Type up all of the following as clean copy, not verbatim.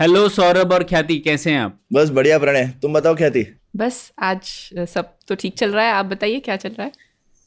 Hello Saurabh और ख्याति, कैसे हैं आप? बस बढ़िया प्रणय, तुम बताओ ख्याति? बस आज सब तो ठीक चल रहा है, आप बताइए क्या चल रहा है?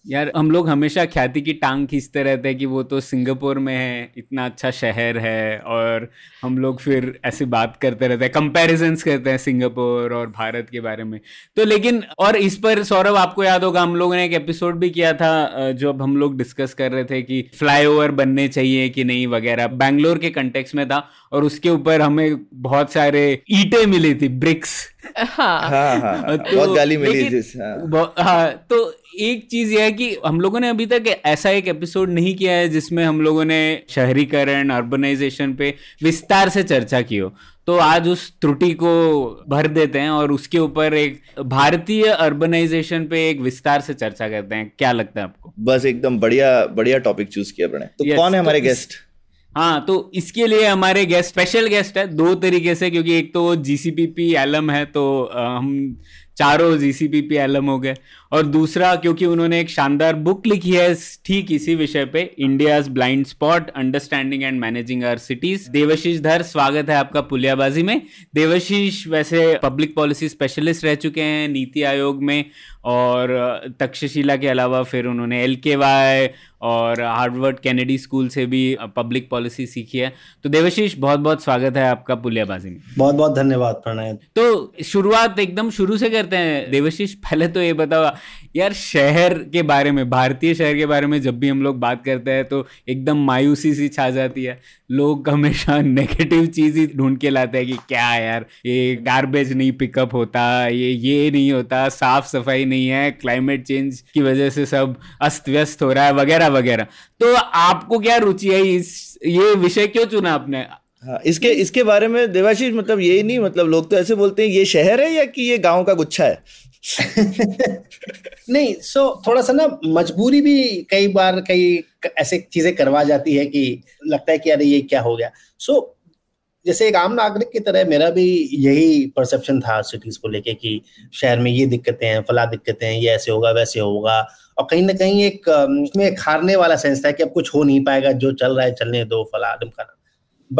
यार हम लोग हमेशा ख्याति की टांग खींचते रहते हैं कि वो तो सिंगापुर में है, इतना अच्छा शहर है, और हम लोग फिर ऐसी बात करते रहते हैं, कंपैरिजंस करते हैं सिंगापुर और भारत के बारे में। तो लेकिन और इस पर सौरभ आपको याद होगा हम लोगों ने एक एपिसोड भी किया था जो हम लोग डिस्कस कर रहे थे कि फ्लाईओवर बनने चाहिए कि नहीं वगैरह, बैंगलोर के कंटेक्स्ट में था, और उसके ऊपर हमें बहुत सारे ईंटें मिली थी, ब्रिक्स। हाँ, तो बहुत गाली मिली थी। हाँ, तो एक चीज यह है कि हम लोगों ने अभी तक ऐसा एक एपिसोड नहीं किया है जिसमें हम लोगों ने शहरीकरण, अर्बनाइजेशन पे विस्तार से चर्चा की हो। तो आज उस त्रुटि को भर देते हैं और उसके ऊपर एक भारतीय अर्बनाइजेशन पे एक विस्तार से चर्चा करते हैं। क्या लगता है आपको? बस एकदम बढ़िया बढ़िया टॉपिक चूज किया अपने। तो कौन है हमारे गेस्ट? हाँ, तो इसके लिए हमारे गेस्ट स्पेशल गेस्ट है दो तरीके से, क्योंकि एक तो जीसीपीपी एलम है, तो हम चारों जीसीपीपी एलम हो गए, और दूसरा क्योंकि उन्होंने एक शानदार बुक लिखी है ठीक इसी विषय पे, India's blind spot, understanding and managing our cities. Devashish Dhar, स्वागत है आपका पुलियाबाजी में। देवाशीष वैसे पब्लिक पॉलिसी स्पेशलिस्ट रह चुके हैं नीति आयोग में, और तक्षशिला के अलावा फिर उन्होंने LKY और हार्वर्ड कैनेडी स्कूल से भी पब्लिक पॉलिसी सीखी है। तो देवाशीष, बहुत बहुत स्वागत है आपका पुलियाबाजी में। बहुत बहुत धन्यवाद प्रणय। तो शुरुआत एकदम शुरू से करते हैं। देवाशीष, पहले तो ये बताओ यार, शहर के बारे में, भारतीय शहर के बारे में जब भी हम लोग बात करते हैं तो एकदम मायूसी सी छा जाती है। लोग हमेशा नेगेटिव चीज ही ढूंढ के लाते हैं कि क्या यार, ये गार्बेज नहीं पिकअप होता, ये नहीं होता, साफ सफाई नहीं है, क्लाइमेट चेंज की वजह से सब अस्त व्यस्त हो रहा है वगैरह वगैरह। तो आपको क्या रुचि है ये विषय क्यों चुना आपने? हाँ, इसके बारे में देवाशीष, मतलब यही नहीं, मतलब लोग तो ऐसे बोलते हैं ये शहर है या कि ये गाँव का गुच्छा है। नहीं, थोड़ा सा ना मजबूरी भी कई बार कई ऐसे चीजें करवा जाती है कि लगता है कि अरे ये क्या हो गया। जैसे एक आम नागरिक की तरह मेरा भी यही परसेप्शन था सिटीज को लेके कि शहर में ये दिक्कतें हैं, फला दिक्कतें हैं, ये ऐसे होगा वैसे होगा, और कहीं ना कहीं एक हारने वाला सेंस था कि अब कुछ हो नहीं पाएगा, जो चल रहा है चलने दो, फला ढिमकाना।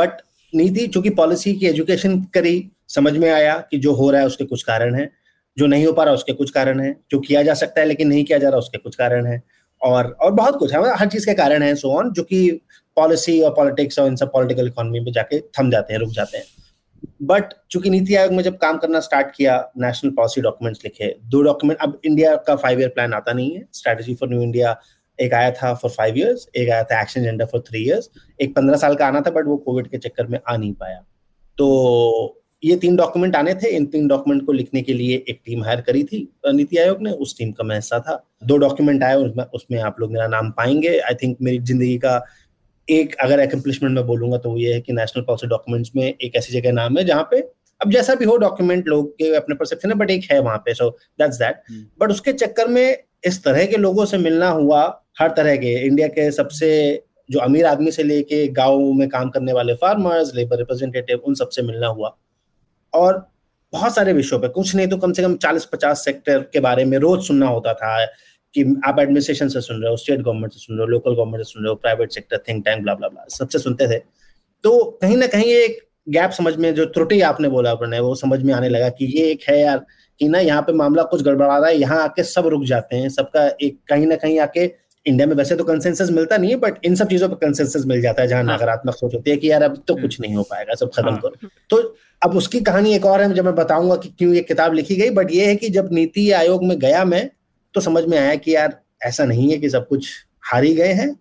बट नीति चूंकि पॉलिसी की एजुकेशन करी, समझ में आया कि जो हो रहा है उसके कुछ कारण है, जो नहीं हो पा रहा उसके कुछ कारण है, जो किया जा सकता है लेकिन नहीं किया जा रहा उसके कुछ कारण है, और बहुत कुछ है, मतलब हर चीज के कारण है, सो ऑन, जो कि पॉलिसी और पॉलिटिक्स और इन सब पॉलिटिकल इकोनॉमी में जाके थम जाते हैं, रुक जाते हैं। बट चूंकि नीति आयोग में जब काम करना स्टार्ट किया, नेशनल पॉलिसी डॉक्यूमेंट्स लिखे, 2 डॉक्यूमेंट, अब इंडिया का 5-year plan आता नहीं है, स्ट्रेटेजी फॉर न्यू इंडिया एक आया था फॉर 5 years, एक आया था एक्शन एजेंडा फॉर 3 years, एक 15 साल का आना था बट वो कोविड के चक्कर में आ नहीं पाया। तो ये 3 डॉक्यूमेंट आने थे, इन 3 डॉक्यूमेंट को लिखने के लिए एक टीम हायर करी थी नीति आयोग ने, उस टीम का मैं हिस्सा था। 2 डॉक्यूमेंट आए, उसमें आप लोग मेरा नाम पाएंगे। आई थिंक मेरी जिंदगी का एक अगर एक्म्पलिशमेंट में बोलूंगा तो ये है कि नेशनल पॉलिसी डॉक्यूमेंट्स में एक ऐसी जगह नाम है जहाँ पे अब जैसा भी हो डॉक्यूमेंट, लोग के अपने परसेप्शन है बट एक है वहाँ पे, सो दैट्स दैट। बट उसके चक्कर में इस तरह के लोगों से मिलना हुआ, हर तरह के, इंडिया के सबसे जो अमीर आदमी से लेके गाँव में काम करने वाले फार्मर्स, लेबर रिप्रेजेंटेटिव, उन सबसे मिलना हुआ, और बहुत सारे विषयों पे, कुछ नहीं तो कम से कम 40-50 सेक्टर के बारे में रोज सुनना होता था कि आप एडमिनिस्ट्रेशन से सुन रहे हो, स्टेट गवर्नमेंट से सुन रहे हो, लोकल गवर्नमेंट से सुन रहे हो, private sector, think tank, blah blah blah, सबसे सुनते थे। तो कहीं ना कहीं एक गैप समझ में, जो त्रुटि आपने बोला अपने, वो समझ में आने लगा कि ये एक है यार कि ना यहाँ पे मामला कुछ गड़बड़ा रहा है, यहाँ आके सब रुक जाते हैं, सबका एक कहीं ना कहीं आके, इंडिया में वैसे तो कंसेंसस मिलता नहीं है बट इन सब चीजों पर कंसेंसस मिल जाता है जहां नकारात्मक सोच होती है कि यार अब तो कुछ नहीं हो पाएगा, सब खत्म करो। तो अब उसकी कहानी एक और है जब मैं बताऊंगा कि क्यों ये किताब लिखी गई, बट ये है कि जब नीति आयोग में गया मैं, तो समझ में आया कि यार ऐसा नहीं है कि सब कुछ हारी गए हैं,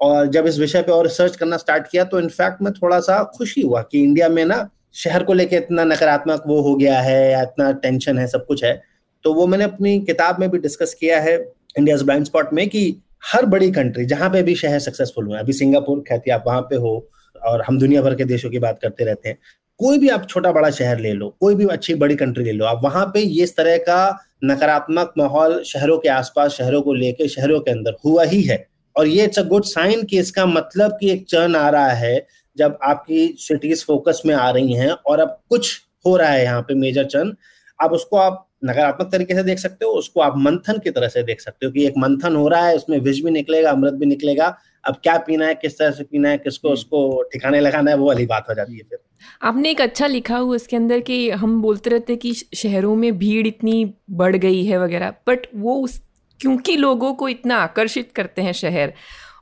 और जब इस विषय पे और रिसर्च करना स्टार्ट किया तो इनफैक्ट मैं थोड़ा सा खुशी हुआ कि इंडिया में ना शहर को लेकर इतना नकारात्मक वो हो गया है या इतना टेंशन है, सब कुछ है। तो वो मैंने अपनी किताब में भी डिस्कस किया है इंडियाज ब्लाइंड स्पॉट में कि हर बड़ी कंट्री जहाँ पे भी शहर सक्सेसफुल हुए, अभी सिंगापुर, ख्याति आप वहाँ पे हो, और हम दुनिया भर के देशों की बात करते रहते हैं, कोई भी आप छोटा बड़ा शहर ले लो, कोई भी अच्छी बड़ी कंट्री ले लो, आप वहां पे ये इस तरह का नकारात्मक माहौल शहरों के आसपास, शहरों को लेके, शहरों के अंदर हुआ ही है। और ये इट्स अ गुड साइन कि इसका मतलब कि एक चर्न आ रहा है जब आपकी सिटीज फोकस में आ रही हैं और अब कुछ हो रहा है यहाँ पे मेजर चर्न। अब उसको आप नकारात्मक तरीके से देख सकते हो, उसको आप मंथन की तरह से देख सकते हो कि एक मंथन हो रहा है, उसमें विष भी निकलेगा, अमृत भी निकलेगा। अब क्या पीना है, किस तरह से पीना है, किसको उसको ठिकाने लगाना है, वो वाली बात हो जाती है। फिर आपने एक अच्छा लिखा हुआ इसके अंदर कि हम बोलते रहते कि शहरों में भीड़ इतनी बढ़ गई है वगैरह, बट वो क्योंकि लोगों को इतना आकर्षित करते हैं शहर,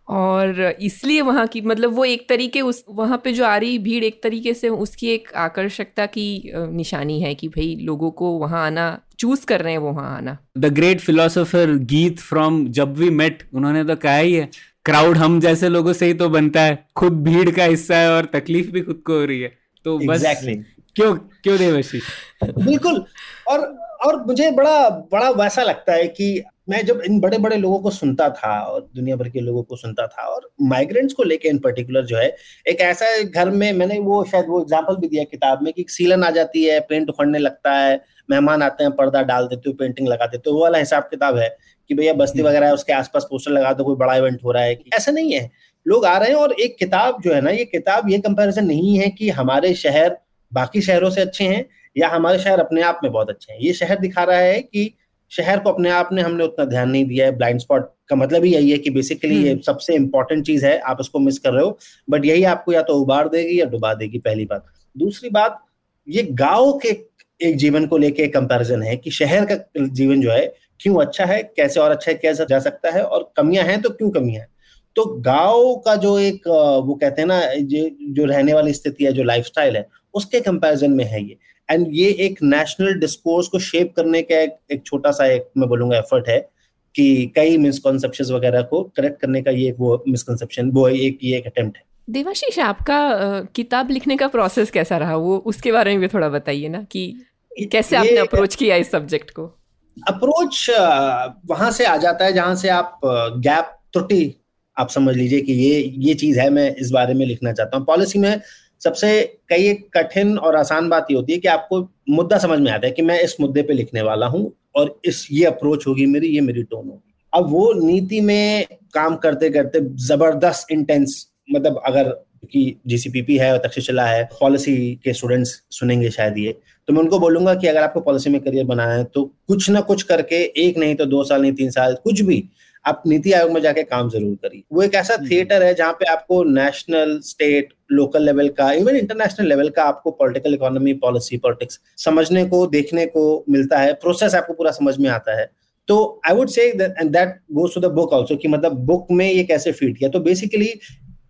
और इसलिए वहाँ की मतलब वो एक तरीके उस वहाँ पे जो आ रही भीड़ एक तरीके से उसकी एक आकर्षकता की निशानी है कि भाई लोगों को वहाँ आना चूज कर रहे हैं, वो वहाँ आना। The great philosopher Geet from Jab we met, उन्होंने तो कहा ही है क्राउड हम जैसे लोगों से ही तो बनता है, खुद भीड़ का हिस्सा है और तकलीफ भी खुद को हो रही है। तो बस exactly. क्यों देवशीष बिल्कुल। और मुझे बड़ा वैसा लगता है कि मैं जब इन बड़े बड़े लोगों को सुनता था और दुनिया भर के लोगों को सुनता था, और माइग्रेंट्स को लेके इन पर्टिकुलर जो है एक ऐसा घर में, मैंने वो शायद वो एग्जाम्पल भी दिया किताब में कि सीलन आ जाती है, पेंट उखड़ने लगता है, मेहमान आते हैं, पर्दा डाल देते हो, पेंटिंग लगा देते हो, वो वाला हिसाब किताब है कि भैया बस्ती वगैरह है उसके आसपास पोस्टर लगा दो, कोई बड़ा इवेंट हो रहा है। ऐसा नहीं है, लोग आ रहे हैं। और एक किताब जो है ना, ये किताब ये कंपैरिजन नहीं है कि हमारे शहर बाकी शहरों से अच्छे हैं या हमारे शहर अपने आप में बहुत अच्छे हैं। ये शहर दिखा रहा है कि शहर को अपने आप ने हमने उतना ध्यान नहीं दिया है। ब्लाइंड स्पॉट का मतलब ही यही है कि बेसिकली ये सबसे इंपॉर्टेंट चीज है, आप उसको मिस कर रहे हो, बट यही आपको या तो उबार देगी या डुबा देगी, पहली बात। दूसरी बात, ये गाँव के एक जीवन को लेके कंपैरिजन है कि शहर का जीवन जो है क्यों अच्छा है, कैसे और अच्छा कैसा जा सकता है, और कमियां हैं तो क्यों कमियां हैं। तो गांव का जो एक वो कहते हैं ना, जो रहने वाली स्थिति है, जो लाइफस्टाइल है, उसके कंपैरिजन में है ये। एंड ये एक नेशनल डिस्कोर्स को शेप करने का एक छोटा सा एक मैं बोलूंगा एफर्ट है कि कई मिसकॉन्सेप्शंस वगैरह को करेक्ट करने का ये वो मिसकॉन्सेप्शन वो एक अटेम्प्ट है। देवाशीष, आपका किताब लिखने का प्रोसेस कैसा रहा, वो उसके बारे में भी थोड़ा बताइए ना कि कैसे आपने अप्रोच किया इस सब्जेक्ट को। अप्रोच वहां से आ जाता है जहां से आप गैप, त्रुटि आप समझ लीजिए कि ये चीज है, मैं इस बारे में लिखना चाहता हूँ। पॉलिसी में सबसे कई एक कठिन और आसान बात ये होती है कि आपको मुद्दा समझ में आता है कि मैं इस मुद्दे पे लिखने वाला हूँ और ये अप्रोच होगी मेरी, ये मेरी टोन होगी। अब वो नीति में काम करते करते जबरदस्त इंटेंस, मतलब अगर कि GCPP है और तक्षशिला है, पॉलिसी के स्टूडेंट्स सुनेंगे शायद ये, तो मैं उनको बोलूंगा कि अगर आपको पॉलिसी में करियर बनाना है तो कुछ ना कुछ करके, एक नहीं तो 2 साल नहीं 3 साल, कुछ भी आप नीति आयोग में जाके काम जरूर करिए। वो एक ऐसा थिएटर है जहाँ पे आपको नेशनल, स्टेट, लोकल लेवल का, इवन इंटरनेशनल लेवल का आपको पॉलिटिकल इकोनॉमी, पॉलिसी, पॉलिटिक्स समझने को, देखने को मिलता है। प्रोसेस आपको पूरा समझ में आता है। तो I would say that goes to the book also कि मतलब बुक में ये कैसे फिट किया। तो बेसिकली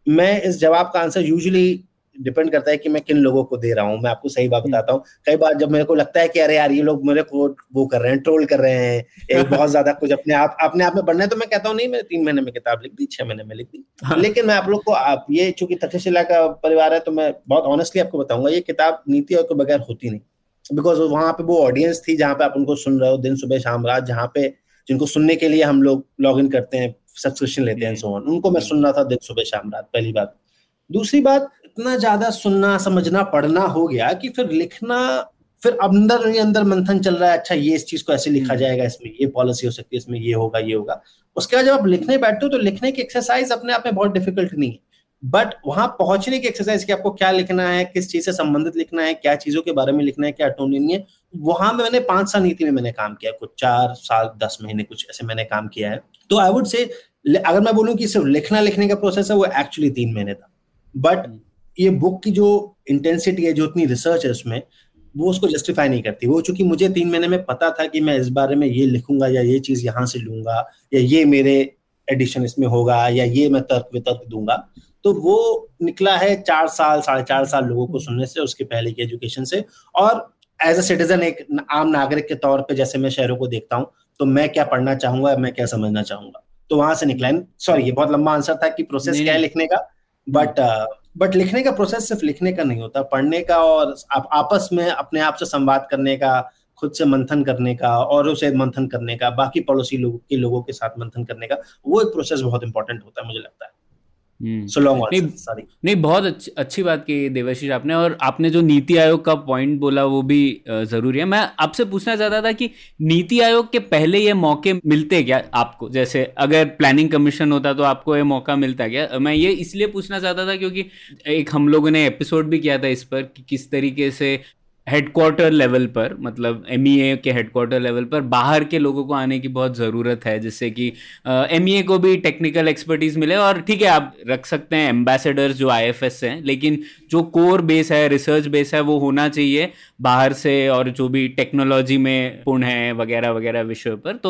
मैं इस जवाब का आंसर यूजुअली डिपेंड करता है कि मैं किन लोगों को दे रहा हूँ। मैं आपको सही बात बताता हूँ, कई बार जब मेरे को लगता है कि अरे यार ये लोग मेरे को वो कर रहे हैं, ट्रोल कर रहे हैं, एक बहुत ज्यादा कुछ अपने आप में बढ़ना है, तो मैं कहता हूँ नहीं, मैंने 3 महीने में किताब लिख दी, 6 महीने में लिख दी। लेकिन मैं आप लोग को ये चूंकि तक्षशिला का परिवार है तो मैं बहुत ऑनेस्टली आपको बताऊंगा, ये किताब नीति आयोग के बगैर होती नहीं, बिकॉज वहां पे वो ऑडियंस थी जहाँ पे आप उनको सुन रहे हो दिन सुबह शाम रात, जहाँ पे जिनको सुनने के लिए हम लोग लॉग इन करते हैं, सब्सक्रिप्शन लेते हैं, सो ऑन, उनको मैं सुनना था दिन सुबह शाम रात, पहली बात। दूसरी बात, इतना ज्यादा सुनना, समझना, पढ़ना हो गया कि फिर लिखना, फिर अंदर ही अंदर मंथन चल रहा है, अच्छा ये इस चीज को ऐसे लिखा जाएगा, इसमें ये पॉलिसी हो सकती है, इसमें ये होगा, ये होगा। उसके बाद जब आप लिखने बैठते हो तो लिखने की एक्सरसाइज अपने आप में बहुत डिफिकल्ट नहीं है, बट वहां पहुंचने की एक्सरसाइज कि आपको क्या लिखना है, किस चीज से संबंधित लिखना है, क्या चीजों के बारे में लिखना है, क्या टोन लेनी है, वहां मैंने 5 साल नीति में मैंने काम किया, कुछ 4 साल 10 महीने कुछ ऐसे मैंने काम किया है। तो आई वुड से अगर मैं बोलूं कि सिर्फ लिखने का प्रोसेस है, वो एक्चुअली 3 महीने था, बट ये बुक की जो इंटेंसिटी है, जो उतनी रिसर्च है उसमें, वो उसको जस्टिफाई नहीं करती। वो चूंकि मुझे 3 महीने में पता था कि मैं इस बारे में ये लिखूंगा या ये चीज यहाँ से लूंगा या ये मेरे एडिशन इसमें होगा या ये मैं तर्क वितर्क दूंगा, तो वो निकला है 4 साल 4.5 साल लोगों को सुनने से, उसके पहले की एजुकेशन से। और एज अ सिटीजन, एक आम नागरिक के तौर पे जैसे मैं शहरों को देखता हूँ तो मैं क्या पढ़ना चाहूंगा, मैं क्या समझना चाहूंगा, तो वहां से निकला। सॉरी, ये बहुत लंबा आंसर था कि प्रोसेस क्या है लिखने का, बट लिखने का प्रोसेस सिर्फ लिखने का नहीं होता, पढ़ने का और आपस में अपने आप से संवाद करने का, खुद से मंथन करने का, औरों से मंथन करने का, बाकी पड़ोसी लोगों के साथ मंथन करने का, वो एक प्रोसेस बहुत इंपॉर्टेंट होता है मुझे लगता है। So long answer, sorry. नहीं, बहुत अच्छी बात की देवाशीष आपने, और आपने जो नीति आयोग का पॉइंट बोला वो भी जरूरी है। मैं आपसे पूछना चाहता था कि नीति आयोग के पहले ये मौके मिलते क्या आपको, जैसे अगर प्लानिंग कमीशन होता तो आपको ये मौका मिलता क्या? मैं ये इसलिए पूछना चाहता था क्योंकि एक हम लोगों ने एपिसोड भी किया था इस पर कि किस तरीके से हेडक्वार्टर लेवल पर, मतलब MEA के हेडक्वार्टर लेवल पर बाहर के लोगों को आने की बहुत ज़रूरत है, जिससे कि MEA को भी टेक्निकल एक्सपर्टीज़ मिले। और ठीक है, आप रख सकते हैं एम्बेसडर्स जो IFS हैं, लेकिन जो कोर बेस है, रिसर्च बेस है, वो होना चाहिए बाहर से, और जो भी टेक्नोलॉजी में पूर्ण है वगैरह वगैरह विषयों पर।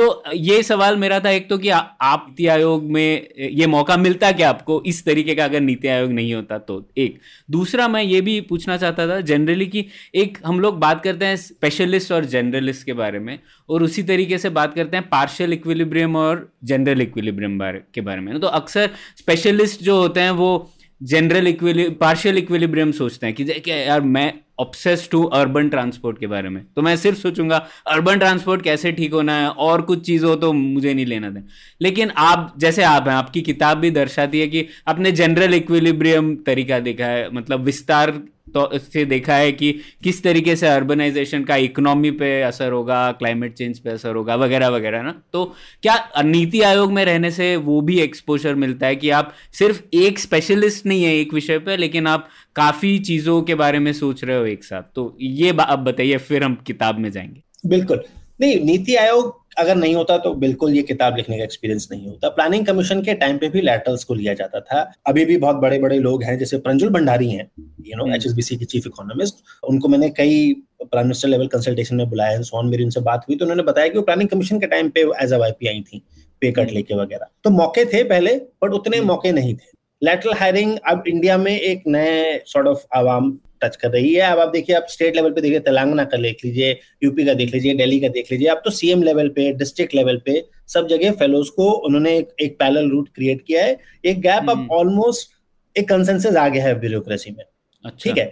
तो ये सवाल मेरा था एक तो कि आप नीति आयोग में ये मौका मिलता क्या आपको इस तरीके का, अगर नीति आयोग नहीं होता तो? एक दूसरा मैं ये भी पूछना चाहता था जनरली कि एक हम लोग बात करते हैं स्पेशलिस्ट और जनरलिस्ट के बारे में, और उसी तरीके से बात करते हैं पार्शियल इक्विलिब्रियम और जनरल इक्विलिब्रियम के बारे में। तो अक्सर स्पेशलिस्ट जो होते हैं वो पार्शियल इक्विलिब्रियम सोचते हैं कि यार मैं ऑब्सेस्ड हूँ अर्बन ट्रांसपोर्ट के बारे में, तो मैं सिर्फ सोचूंगा अर्बन ट्रांसपोर्ट कैसे ठीक होना है, और कुछ चीज़ हो तो मुझे नहीं लेना देना। लेकिन आप जैसे आप हैं, आपकी किताब भी दर्शाती है कि आपने जनरल इक्विलिब्रियम तरीका देखा है, मतलब विस्तार तो इससे देखा है कि किस तरीके से अर्बनाइजेशन का इकोनॉमी पे असर होगा, क्लाइमेट चेंज पे असर होगा वगैरह वगैरह ना। तो क्या नीति आयोग में रहने से वो भी एक्सपोजर मिलता है कि आप सिर्फ एक स्पेशलिस्ट नहीं है एक विषय पे, लेकिन आप काफ़ी चीज़ों के बारे में सोच रहे हो एक साथ? तो ये आप बताइए, फिर हम किताब में जाएंगे। बिल्कुल नहीं, नीति आयोग अगर नहीं होता तो बिल्कुल ये किताब लिखने का एक्सपीरियंस नहीं होता। प्लानिंग कमीशन के टाइम पे भी लैटरल्स को लिया जाता था। अभी भी बहुत बड़े बड़े लोग हैं, जैसे प्रंजुल भंडारी हैं, HSBC के चीफ इकोनॉमिस्ट। उनको मैंने कई प्राइम मिनिस्टर लेवल कंसल्टेशन में बुलाया है, सोन मेरी उनसे बात हुई तो उन्होंने बताया कि वो प्लानिंग कमीशन के टाइम पे एज अ वाईपी आई थी, पे कट लेके वगैरह। तो मौके थे पहले, बट उतने मौके नहीं थे। लैटरल हायरिंग अब इंडिया में एक नए सॉर्ट ऑफ आवाम टच कर रही है। अब आप देखिए, आप स्टेट लेवल पे देखिए, तेलंगाना का देख लीजिए, यूपी का देख लीजिए, दिल्ली का देख लीजिए, अब तो सीएम लेवल पे, डिस्ट्रिक्ट लेवल पे, सब जगह फेलोज को उन्होंने एक पैरेलल रूट क्रिएट किया है। एक गैप अब ऑलमोस्ट एक कंसेंसस आ गया है ब्यूरोक्रेसी में। ठीक है,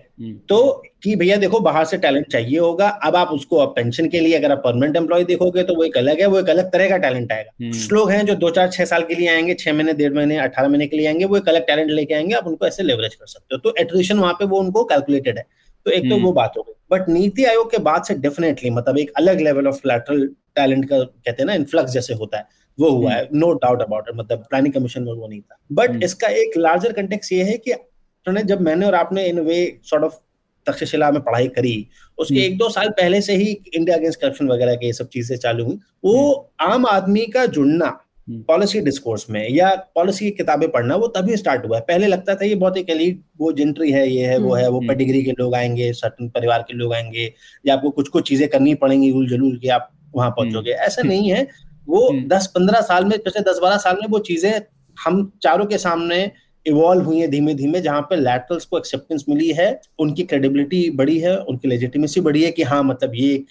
तो कि भैया देखो बाहर से टैलेंट चाहिए होगा। अब आप उसको अब पेंशन के लिए अगर आप परमानेंट एम्प्लॉय देखोगे तो वो एक अलग है, वो एक अलग तरह का टैलेंट आएगा। कुछ लोग हैं जो 2-4-6 साल के लिए आएंगे, 6 महीने, 1.5 महीने, 18 महीने के लिए आएंगे, वो एक अलग टैलेंट लेके आएंगे। आप उनको ऐसे लेवरेज कर सकते हो। तो एट्रिशन वहां पे वो उनको कैलकुलेटेड है। तो एक तो वो बात हो गई। बट नीति आयोग के बाद से डेफिनेटली मतलब एक अलग लेवल ऑफ लैटरल टैलेंट का, कहते हैं ना, इन्फ्लक्स जैसे होता है, वो हुआ है, नो डाउट अबाउट इट। मतलब प्लानिंग कमीशन में वो नहीं था। बट इसका एक लार्जर कंटेक्स्ट ये है कि जब मैंने और आपने in way sort of Takshashila में पढ़ाई करी, उसके 1-2 साल पहले से ही इंडिया अगेंस्ट करप्शन वगैरह के ये सब चीजें चालू हुई। वो आम आदमी का जुड़ना पॉलिसी डिस्कोर्स में या पॉलिसी की किताबें पढ़ना वो तभी स्टार्ट हुआ है। पहले लगता था ये बहुत एक एलीट, वो जेंट्री है, ये है, वो है, वो पेडिग्री के लोग आएंगे, सर्टन परिवार के लोग आएंगे, या आपको कुछ कुछ चीजें करनी पड़ेंगी उल जलूल के आप वहां पहुंचोगे। ऐसा नहीं है। वो 10-15 साल में, पिछले 10-12 साल में वो चीजें हम चारों के सामने इवॉल्व हुई है धीमे धीमे, जहां पे लैटरल्स को एक्सेप्टेंस मिली है, उनकी क्रेडिबिलिटी बढ़ी है, उनकी लेजिटिमेसी बढ़ी है कि हाँ मतलब ये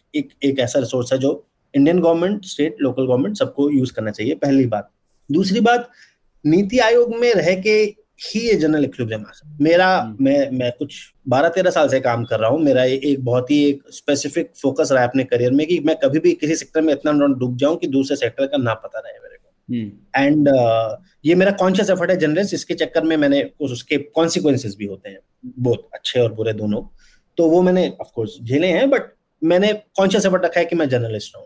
एक ऐसा रिसोर्स है जो Indian government, state, local government सबको यूज करना चाहिए। पहली बात। दूसरी बात, नीति आयोग में रह के ही ये जनरल इक्विलिब्रियम मेरा मैं कुछ 12-13 साल से काम कर रहा हूँ। मेरा एक बहुत ही एक स्पेसिफिक फोकस रहा है अपने करियर में कि मैं कभी भी किसी सेक्टर में इतना डूब जाऊं कि दूसरे सेक्टर का ना पता रहे मेरे। एंड ये मेरा कॉन्शियस एफर्ट है जनरल। इसके चक्कर में मैंने उसके कॉन्सिक्वेंसेस भी होते हैं, बहुत अच्छे और बुरे दोनों, तो वो मैंने ऑफ कोर्स झेले हैं। बट मैंने कॉन्शियस एफर्ट रखा है कि मैं जर्नलिस्ट हूँ।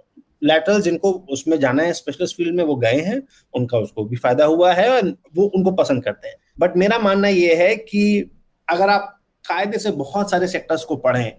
लैटरल जिनको उसमें जाना है स्पेशलिस्ट फील्ड में, वो गए हैं, उनका उसको भी फायदा हुआ है और वो उनको पसंद करते हैं। बट मेरा मानना ये है कि अगर आप कायदे से बहुत सारे सेक्टर्स को पढ़ें,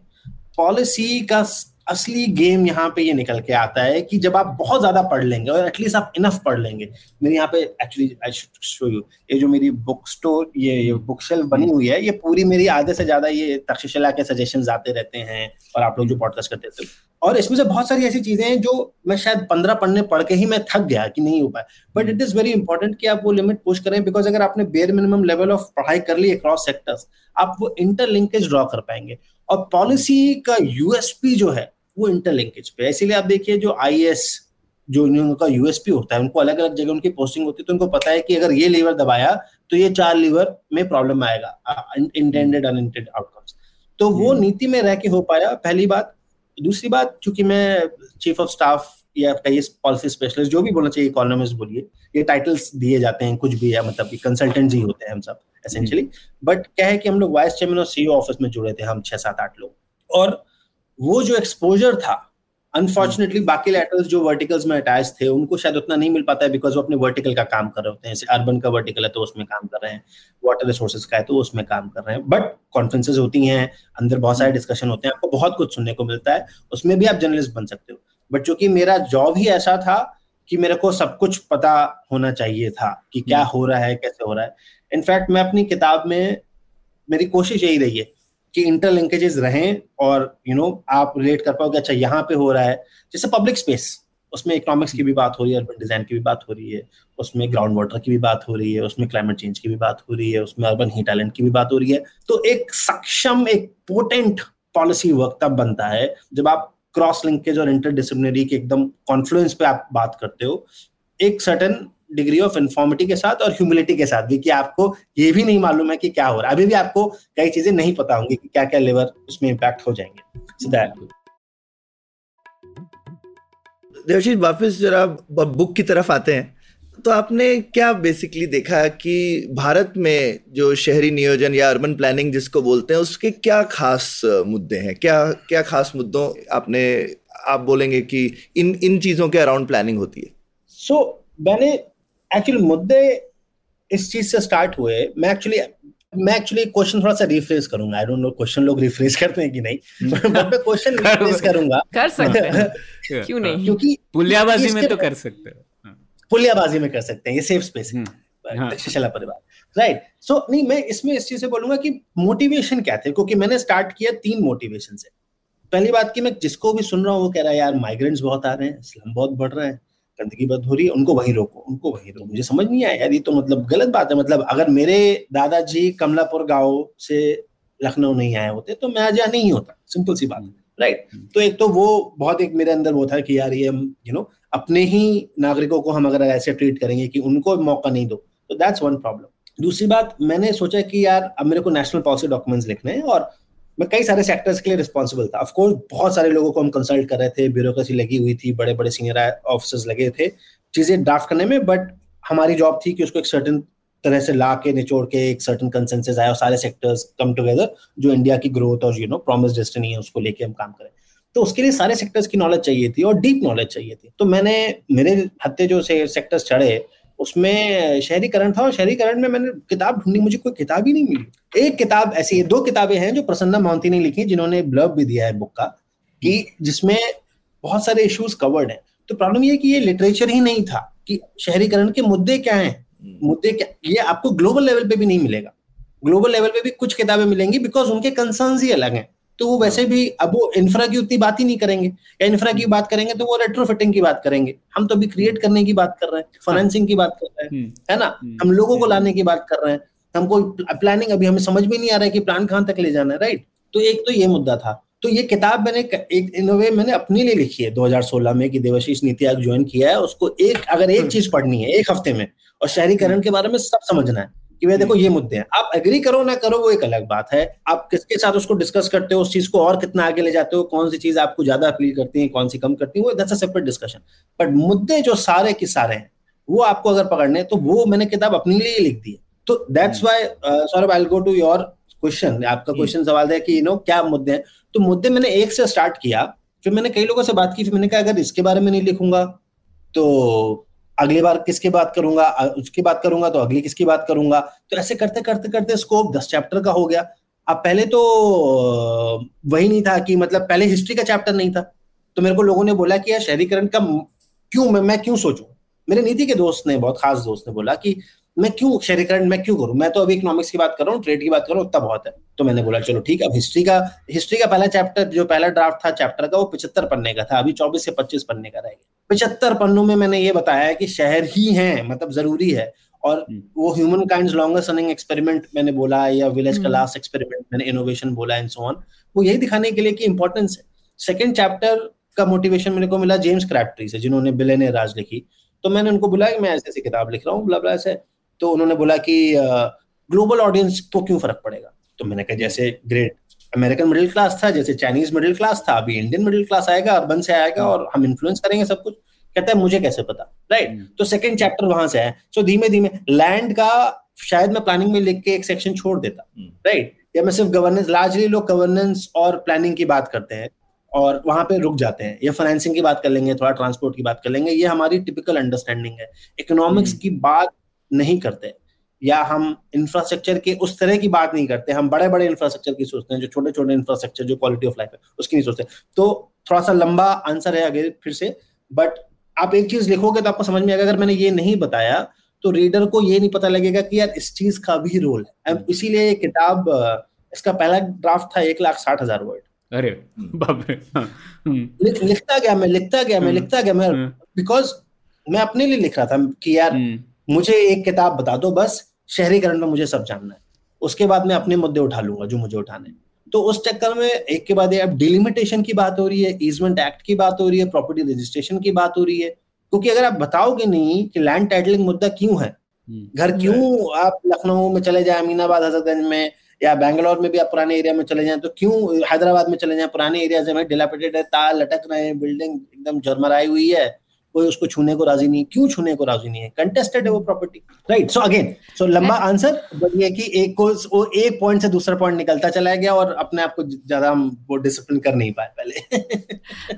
पॉलिसी का असली गेम यहाँ पे ये निकल के आता है कि जब आप बहुत ज्यादा पढ़ लेंगे और एटलीस्ट आप इनफ पढ़ लेंगे। मेरी यहाँ पे actually I should show you, ये जो मेरी बुक स्टोर, ये बुक शेल्फ बनी हुई है, ये पूरी मेरी आधे से ज्यादा ये तक्षशिला के सजेशंस आते रहते हैं और आप लोग जो पॉडकास्ट करते थे, और इसमें से बहुत सारी ऐसी चीजें हैं जो मैं शायद 15 पन्ने पढ़ के ही मैं थक गया कि नहीं हो पाया। But it is very important कि आप वो लिमिट पुश करें, बिकॉज अगर आपने बेयर मिनिमम लेवल ऑफ पढ़ाई कर ली अक्रॉस सेक्टर्स, आप वो इंटरलिंकेज ड्रॉ कर पाएंगे। और पॉलिसी का यूएसपी जो है वो इंटरलिंकेज पे, इसीलिए आप देखिए जो IAS जो उनका यूएसपी होता है, उनको अलग अलग जगह उनकी पोस्टिंग होती है, तो उनको पता है कि अगर ये लीवर दबाया तो ये 4 लीवर में प्रॉब्लम आएगा, इंटेंडेड अनइंटेंडेड आउटकम्स। तो वो नीति में रह के हो पाया, पहली बात। दूसरी बात, चूंकि मैं चीफ ऑफ स्टाफ या कहिए पॉलिसी स्पेशलिस्ट, जो भी बोलना चाहिए, इकोनॉमिस्ट बोलिए, ये टाइटल्स दिए जाते हैं कुछ भी है, मतलब कि कंसल्टेंट ही होते हैं हम सब एसेंशियली। बट क्या है कि हम लोग वाइस चेयरमैन और सीईओ ऑफिस में जुड़े थे, हम 6-7-8 लोग, और वो जो एक्सपोजर था अनफॉर्चुनेटली बाकी लैटरल्स जो वर्टिकल्स में अटैच थे उनको शायद उतना नहीं मिल पाता है, बिकॉज वो अपने वर्टिकल का काम कर रहे होते हैं। जैसे अर्बन का वर्टिकल है तो उसमें काम कर रहे हैं, वाटर रिसोर्सेज का है तो उसमें काम कर रहे हैं, बट कॉन्फ्रेंसेज होती हैं, अंदर बहुत सारे डिस्कशन होते हैं, आपको बहुत कुछ सुनने को मिलता है, उसमें भी आप जर्नलिस्ट बन सकते हो। बट चूंकि मेरा जॉब ही ऐसा था कि मेरे को सब कुछ पता होना चाहिए था कि क्या हो रहा है, कैसे हो रहा है। इनफैक्ट मैं अपनी किताब में, मेरी कोशिश यही रही है कि इंटरलिंकेजेस रहें और आप रिलेट कर पाओ कि अच्छा यहाँ पे हो रहा है। जैसे पब्लिक स्पेस, उसमें इकोनॉमिक्स की भी बात हो रही है, अर्बन डिजाइन की भी बात हो रही है, उसमें ग्राउंड वाटर की भी बात हो रही है, उसमें क्लाइमेट चेंज की भी बात हो रही है, उसमें अर्बन हीट आइलैंड की भी बात हो रही है। तो एक सक्षम, एक पोटेंट पॉलिसी वर्क तब बनता है जब आप क्रॉस लिंकेज और इंटरडिसिप्लिनरी के एकदम कॉन्फ्लुएंस पे आप बात करते हो, एक सर्टेन डिग्री ऑफ इन्फॉर्मिटी के साथ और ह्यूमिलिटी के साथ भी, कि आपको ये भी नहीं मालूम है कि क्या हो रहा है, अभी भी आपको कई चीजें नहीं पता होंगी कि क्या क्या लेवर उसमें इम्पैक्ट हो जाएंगे। देवशीष, वापस जरा बुक की तरफ आते हैं, तो आपने क्या बेसिकली देखा कि भारत में जो शहरी नियोजन या अर्बन प्लानिंग जिसको बोलते हैं, उसके क्या खास मुद्दे हैं, क्या खास मुद्दों आपने, आप बोलेंगे कि इन चीज़ों के अराउंड प्लानिंग होती है? मैंने एक्चुअली मुद्दे इस चीज़ से स्टार्ट हुए। मैं एक्चुअली क्वेश्चन थोड़ा सा रिफ्रेस करूंगा। आई डोंट नो क्वेश्चन लोग रिफ्रेस करते हैं कि नहीं, बट मैं क्वेश्चन रिफ्रेस करूंगा। कर सकते हैं, क्यों नहीं, क्योंकि पुलियाबाजी में तो कर सकते हैं, पुलियाबाजी में कर सकते हैं, ये सेफ स्पेस है, तक्षशिला परिवार, राइट। सो नहीं, मैं इसमें इस चीज से बोलूंगा कि मोटिवेशन क्या थे, क्योंकि मैंने स्टार्ट किया 3 मोटिवेशन से। पहली बात कि मैं जिसको भी सुन रहा हूँ वो कह रहा है यार माइग्रेंट्स बहुत आ रहे हैं, स्लम बहुत बढ़ रहे हैं, गंदगी बहुत हो रही है, उनको वहीं रोको। मुझे समझ नहीं आया यार, ये तो मतलब गलत बात है। मतलब अगर मेरे दादाजी कमलापुर गाँव से लखनऊ नहीं आए होते तो मैं आज यहाँ नहीं होता, सिंपल सी बात है, राइट। तो एक तो वो बहुत एक मेरे अंदर वो था कि यार ये हम अपने ही नागरिकों को हम अगर ऐसे ट्रीट करेंगे कि उनको मौका नहीं दो, तो दैट्स वन प्रॉब्लम। दूसरी बात, मैंने सोचा कि यार अब मेरे को नेशनल पॉलिसी डॉक्यूमेंट्स लिखने हैं, और मैं कई सारे सेक्टर्स के लिए रिस्पॉन्सिबल था। ऑफ कोर्स बहुत सारे लोगों को हम कंसल्ट कर रहे थे, ब्यूरोक्रेसी लगी हुई थी, बड़े बड़े सीनियर ऑफिसर्स लगे थे चीजें ड्राफ्ट करने में, बट हमारी जॉब थी कि उसको एक सर्टन तरह से ला के, निचोड़ के, एक सर्टन कंसेंसस आया और सारे सेक्टर्स कम टुगेदर जो इंडिया की ग्रोथ और प्रॉमिस डेस्टिनी है उसको लेके हम काम करें। तो उसके लिए सारे सेक्टर्स की नॉलेज चाहिए थी और डीप नॉलेज चाहिए थी। तो मैंने, मेरे हत्ते जो सेक्टर्स चढ़े उसमें शहरीकरण था, और शहरीकरण में मैंने किताब ढूंढी, मुझे कोई किताब ही नहीं मिली। एक किताब ऐसी है, 2 किताबें हैं जो प्रसन्ना मोहंती ने लिखी, जिन्होंने ब्लब भी दिया है बुक का, कि जिसमें बहुत सारे इश्यूज कवर्ड हैं। तो प्रॉब्लम ये कि ये लिटरेचर ही नहीं था कि शहरीकरण के मुद्दे क्या हैं, ये आपको ग्लोबल लेवल पे भी नहीं मिलेगा। ग्लोबल लेवल पे भी कुछ किताबें मिलेंगी बिकॉज उनके कंसर्न्स ही अलग हैं, तो वो वैसे भी अब वो इंफ्रा की उतनी बात ही नहीं करेंगे, या इंफ्रा की बात करेंगे तो वो रेट्रोफिटिंग की बात करेंगे। हम तो अभी क्रिएट करने की बात कर रहे हैं, फाइनेंसिंग की बात कर रहे हैं, है ना, हम लोगों को लाने की बात कर रहे हैं, हमको प्लानिंग अभी हमें समझ में नहीं आ रहा है कि प्लान कहाँ तक ले जाना है, राइट। तो एक तो ये मुद्दा था। तो ये किताब मैंने मैंने अपने लिए लिखी है 2016 में, कि देवाशीष नीति आयोग ज्वाइन किया है, उसको अगर एक चीज पढ़नी है एक हफ्ते में और शहरीकरण के बारे में सब समझना है कि भाई देखो ये मुद्दे हैं। आप एग्री करो ना करो वो एक अलग बात है, आप किसके साथ उसको डिस्कस करते हो, उस चीज को और कितना आगे ले जाते हो, कौन सी चीज आपको ज्यादा अपील करती है, कौन सी कम करती है, वो that's a separate discussion. But मुद्दे जो सारे के सारे हैं वो आपको अगर पकड़ने हैं, तो वो मैंने किताब अपने लिए लिख दी है। तो that's why Saurabh, I will go to your question. आपका क्वेश्चन सवाल है कि क्या मुद्दे हैं, तो मुद्दे मैंने एक से स्टार्ट किया, फिर मैंने कई लोगों से बात की, फिर मैंने कहा अगर इसके बारे में नहीं लिखूंगा तो अगली बार किसके बात करूंगा, उसकी बात करूंगा तो अगली किसकी बात करूंगा। तो ऐसे करते करते करते स्कोप 10 चैप्टर का हो गया। अब पहले तो वही नहीं था कि मतलब पहले हिस्ट्री का चैप्टर नहीं था, तो मेरे को लोगों ने बोला कि यार शहरीकरण का क्यों मैं क्यों सोचूं। मेरे नीति के दोस्त ने, बहुत खास दोस्त ने बोला कि मैं क्यों शहरीकरण मैं क्यों करूं, मैं तो अभी इकोनॉमिक्स की बात कर रहा हूं, ट्रेड की बात कर रहा हूं, उतना बहुत है। तो मैंने बोला चलो ठीक है। अब हिस्ट्री का पहला चैप्टर, जो पहला ड्राफ्ट था चैप्टर का, वो 75 पन्ने का था, अभी 24 से 25 पन्ने का रह गया। 75 पन्नों में मैंने ये बताया कि शहर ही है, मतलब जरूरी है, और वो humankind's longest running experiment मैंने बोला, या विलेज का लास्ट एक्सपेरिमेंट मैंने इनोवेशन बोला, एंड सो ऑन, वो यही दिखाने के लिए कि इंपॉर्टेंस है। सेकंड चैप्टर का मोटिवेशन मेरे को मिला जेम्स क्रैबट्री से, जिन्होंने बिलियनेयर राज लिखी। तो मैंने उनको बोला कि मैं ऐसी किताब लिख रहा हूँ, ब्ला ब्ला से। तो उन्होंने बोला कि ग्लोबल ऑडियंस को क्यों फर्क पड़ेगा, तो मैंने कहा जैसे ग्रेट अमेरिकन मिडिल क्लास था, जैसे चाइनीज मिडिल क्लास था, अभी इंडियन मिडिल क्लास आएगा, अर्बन से आएगा और हम इन्फ्लुएंस करेंगे सब कुछ। कहता है मुझे कैसे पता, राइट। तो सेकंड चैप्टर वहां से है। सो धीमे धीमे लैंड का शायद मैं प्लानिंग में लिख के एक सेक्शन छोड़ देता, राइट, या मैं सिर्फ गवर्नेंस, लार्जली लोग गवर्नेंस और प्लानिंग की बात करते हैं और वहां पे रुक जाते हैं, या फाइनेंसिंग की बात कर लेंगे, थोड़ा ट्रांसपोर्ट की बात कर लेंगे, ये हमारी टिपिकल अंडरस्टैंडिंग है। इकोनॉमिक्स की बात नहीं करते, या हम इंफ्रास्ट्रक्चर के उस तरह की बात नहीं करते, हम बड़े बड़े इंफ्रास्ट्रक्चर की सोचते हैं, जो छोटे छोटे इंफ्रास्ट्रक्चर जो क्वालिटी ऑफ लाइफ है उसकी नहीं सोचते। तो थोड़ा सा लंबा आंसर है अगर फिर से, बट आप एक चीज लिखोगे तो आपको समझ में आएगा। अगर मैंने ये नहीं बताया तो रीडर को ये नहीं पता लगेगा कि यार इस चीज का भी रोल है। इसीलिए ये किताब, इसका पहला ड्राफ्ट था 160,000 वर्ड। अरे बाप रे, लिखता गया मैं बिकॉज मैं अपने लिए लिख रहा था कि यार मुझे एक किताब बता दो बस, शहरीकरण में मुझे सब जानना है, उसके बाद मैं अपने मुद्दे उठा लूंगा जो मुझे उठाने। तो उस चक्कर में एक के बाद अब डिलिमिटेशन की बात हो रही है, ईजमेंट एक्ट की बात हो रही है, प्रॉपर्टी रजिस्ट्रेशन की बात हो रही है, क्योंकि अगर आप बताओगे नहीं कि लैंड टाइटलिंग मुद्दा क्यों है, घर क्यों, आप लखनऊ में चले जाए, अमीनाबाद, हजरतगंज में, या बैंगलोर में भी आप पुराने एरिया में चले जाएं, तो क्यों हैदराबाद में चले जाएं, पुराने एरिया में डिलापिडेटेड है, तार लटक रहे हैं, बिल्डिंग एकदम झरमराई हुई है, कोई उसको छूने को राजी नहीं है, क्यों छूने को राजी नहीं है, कंटेस्टेड है वो property, right. So again, so लंबा आंसर, बट ये कि एक पॉइंट से दूसरा पॉइंट निकलता चला गया और अपने आप को ज्यादा हम वो डिसिप्लिन कर नहीं पाए पहले।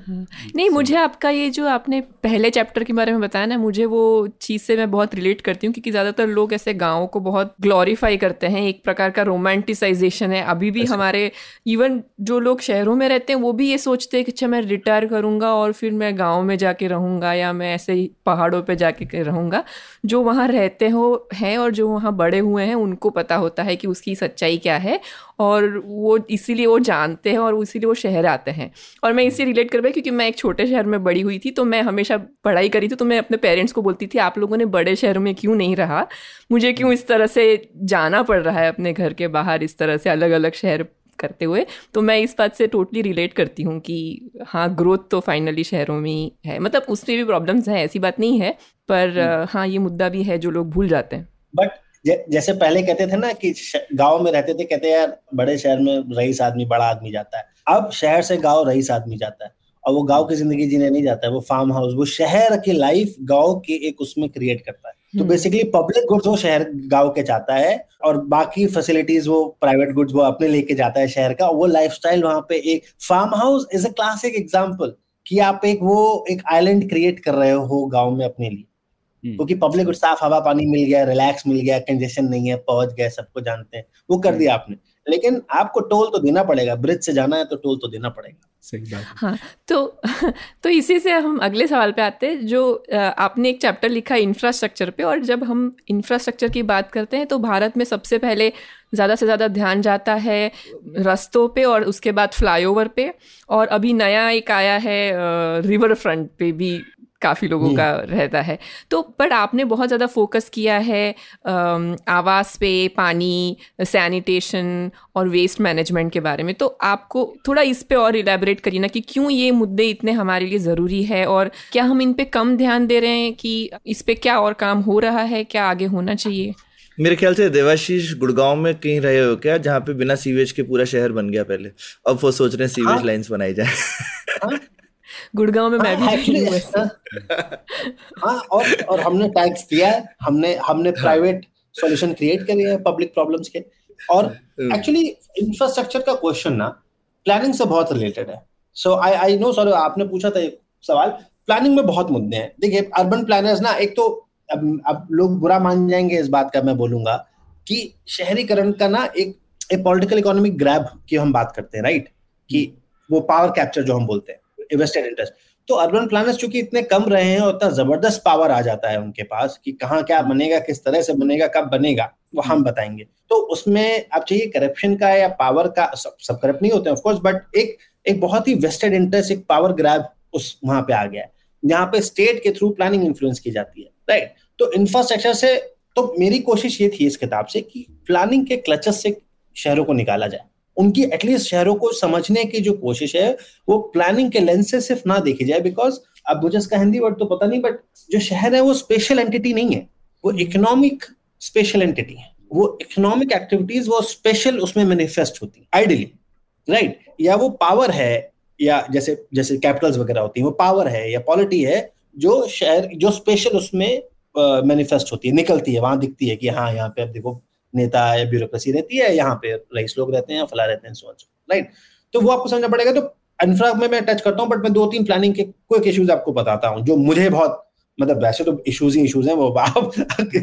नहीं, मुझे आपका ये जो आपने पहले चैप्टर के बारे में बताया ना, मुझे वो चीज से मैं बहुत रिलेट करती हूँ, क्योंकि ज्यादातर लोग ऐसे गाँव को बहुत ग्लोरीफाई करते हैं, एक प्रकार का रोमांटिसाइजेशन है अभी भी हमारे, इवन जो लोग शहरों में रहते हैं वो भी ये सोचते हैं कि अच्छा मैं रिटायर करूंगा और फिर मैं गाँव में जाके रहूंगा, मैं ऐसे ही पहाड़ों पे जाके रहूंगा। जो वहां रहते हो हैं और जो वहां बड़े हुए हैं उनको पता होता है कि उसकी सच्चाई क्या है, और वो इसीलिए वो जानते हैं और इसीलिए वो शहर आते हैं। और मैं इससे रिलेट कर पाई क्योंकि मैं एक छोटे शहर में बड़ी हुई थी, तो मैं हमेशा पढ़ाई करी थी, तो मैं अपने पेरेंट्स को बोलती थी आप लोगों ने बड़े शहरों में क्यों नहीं रहा, मुझे क्यों इस तरह से जाना पड़ रहा है अपने घर के बाहर, इस तरह से अलग अलग शहर करते हुए। तो मैं इस बात से टोटली रिलेट करती हूँ कि हाँ, ग्रोथ तो फाइनली शहरों में ही है, मतलब उसमें भी प्रॉब्लम्स हैं, ऐसी बात नहीं है, पर हाँ ये मुद्दा भी है जो लोग भूल जाते हैं। बट जैसे पहले कहते थे ना कि गांव में रहते थे, कहते यार बड़े शहर में रईस आदमी बड़ा आदमी जाता है, अब शहर से गाँव रईस आदमी जाता है, और वो गाँव की जिंदगी जीने नहीं जाता है, वो फार्म हाउस, वो शहर की लाइफ गाँव के एक उसमें क्रिएट करता है। तो बेसिकली पब्लिक गुड्स वो शहर गांव के चाहता है और बाकी फैसिलिटीज वो प्राइवेट गुड्स वो अपने लेके जाता है शहर का। वो लाइफस्टाइल वहां पे, एक farm house is a classic example कि आप एक आइलैंड क्रिएट कर रहे हो गांव में अपने लिए, क्योंकि पब्लिक गुड्स, साफ हवा पानी मिल गया, रिलैक्स मिल गया, कंजेशन नहीं है, पहुंच गए, सबको जानते हैं, वो कर दिया आपने, लेकिन आपको टोल तो देना पड़ेगा, ब्रिज से जाना है तो टोल तो देना पड़ेगा। सही बात। हाँ, तो इसी से हम अगले सवाल पे आते हैं, जो आपने एक चैप्टर लिखा इंफ्रास्ट्रक्चर पे, और जब हम इंफ्रास्ट्रक्चर की बात करते हैं तो भारत में सबसे पहले ज़्यादा से ज़्यादा ध्यान जाता है रास्तों पे, और उसके बाद फ्लाईओवर पे, और अभी नया एक आया है रिवर फ्रंट पे भी काफ़ी लोगों का रहता है। तो बट आपने बहुत ज़्यादा फोकस किया है आवास पे, पानी, सैनिटेशन और वेस्ट मैनेजमेंट के बारे में, तो आपको थोड़ा इस पे और इलैबोरेट करिए ना कि क्यों ये मुद्दे इतने हमारे लिए ज़रूरी है, और क्या हम इन पे कम ध्यान दे रहे हैं, कि इस पे क्या और काम हो रहा है, क्या आगे होना चाहिए। मेरे ख्याल से देवाशीष गुड़गांव में कहीं रहे हो क्या, जहाँ पे बिना सीवेज के पूरा शहर बन गया पहले, अब वो सोच रहे हैं सीवेज लाइन्स बनाई जाए गुड़गांव में। मैं भी हाँ, और हमने टैक्स दिया है, हमने प्राइवेट सॉल्यूशन क्रिएट करे हैं पब्लिक प्रॉब्लम्स के। और एक्चुअली इंफ्रास्ट्रक्चर का क्वेश्चन ना प्लानिंग से बहुत रिलेटेड है। सो आई नो, सॉरी आपने पूछा था एक सवाल, प्लानिंग में बहुत मुद्दे हैं। देखिए अर्बन प्लानर्स ना, एक तो अब लोग बुरा मान जाएंगे इस बात का मैं बोलूंगा कि शहरीकरण का ना एक पॉलिटिकल इकोनॉमिक ग्रैब की हम बात करते हैं, राइट, कि वो पावर कैप्चर जो हम बोलते हैं, इन्वेस्टेड इंटरेस्ट। तो अर्बन प्लानर्स चूंकि इतने कम रहे हैं और इतना जबरदस्त पावर आ जाता है उनके पास कि कहाँ क्या बनेगा, किस तरह से बनेगा, कब बनेगा, वो हम बताएंगे। तो उसमें आप चाहिए करप्शन का या पावर का, सब करप्ट नहीं होते ऑफ कोर्स, बट एक बहुत ही वेस्टेड इंटरेस्ट, एक पावर ग्रैब उस वहां पे आ गया है, जहाँ पे स्टेट के थ्रू प्लानिंग इन्फ्लुएंस की जाती है, राइट। तो इंफ्रास्ट्रक्चर से, तो मेरी कोशिश ये थी इस किताब से कि प्लानिंग के क्लचेस से शहरों को निकाला जाए, उनकी एटलीस्ट शहरों को समझने की जो कोशिश है वो प्लानिंग के लेंस से सिर्फ ना देखी जाए। बिकॉज अब मुझे इसका हिंदी वर्ड तो पता नहीं, बट जो शहर है वो स्पेशल एंटिटी नहीं है, वो इकोनॉमिक स्पेशल एंटिटी है, वो इकोनॉमिक एक्टिविटीज वो स्पेशल उसमें मैनिफेस्ट होती है आइडियली। राइट, या वो पावर है, या जैसे जैसे कैपिटल्स वगैरह होती है वो पावर है या पॉलिटी है जो शहर जो स्पेशल उसमें मैनिफेस्ट होती है, निकलती है, वहां दिखती है कि हाँ यहाँ पे अब देखो नेता या ब्यूरोक्रेसी रहती है, यहाँ पे रईस लोग रहते हैं, फला रहते हैं, राइट। तो वो आपको समझना पड़ेगा। तो इंफ्रा में मैं टच करता हूँ, बट मैं 2-3 प्लानिंग के क्विक इश्यूज आपको बताता हूँ जो मुझे बहुत, मतलब वैसे तो इश्यूज ही इश्यूज हैं, वो आप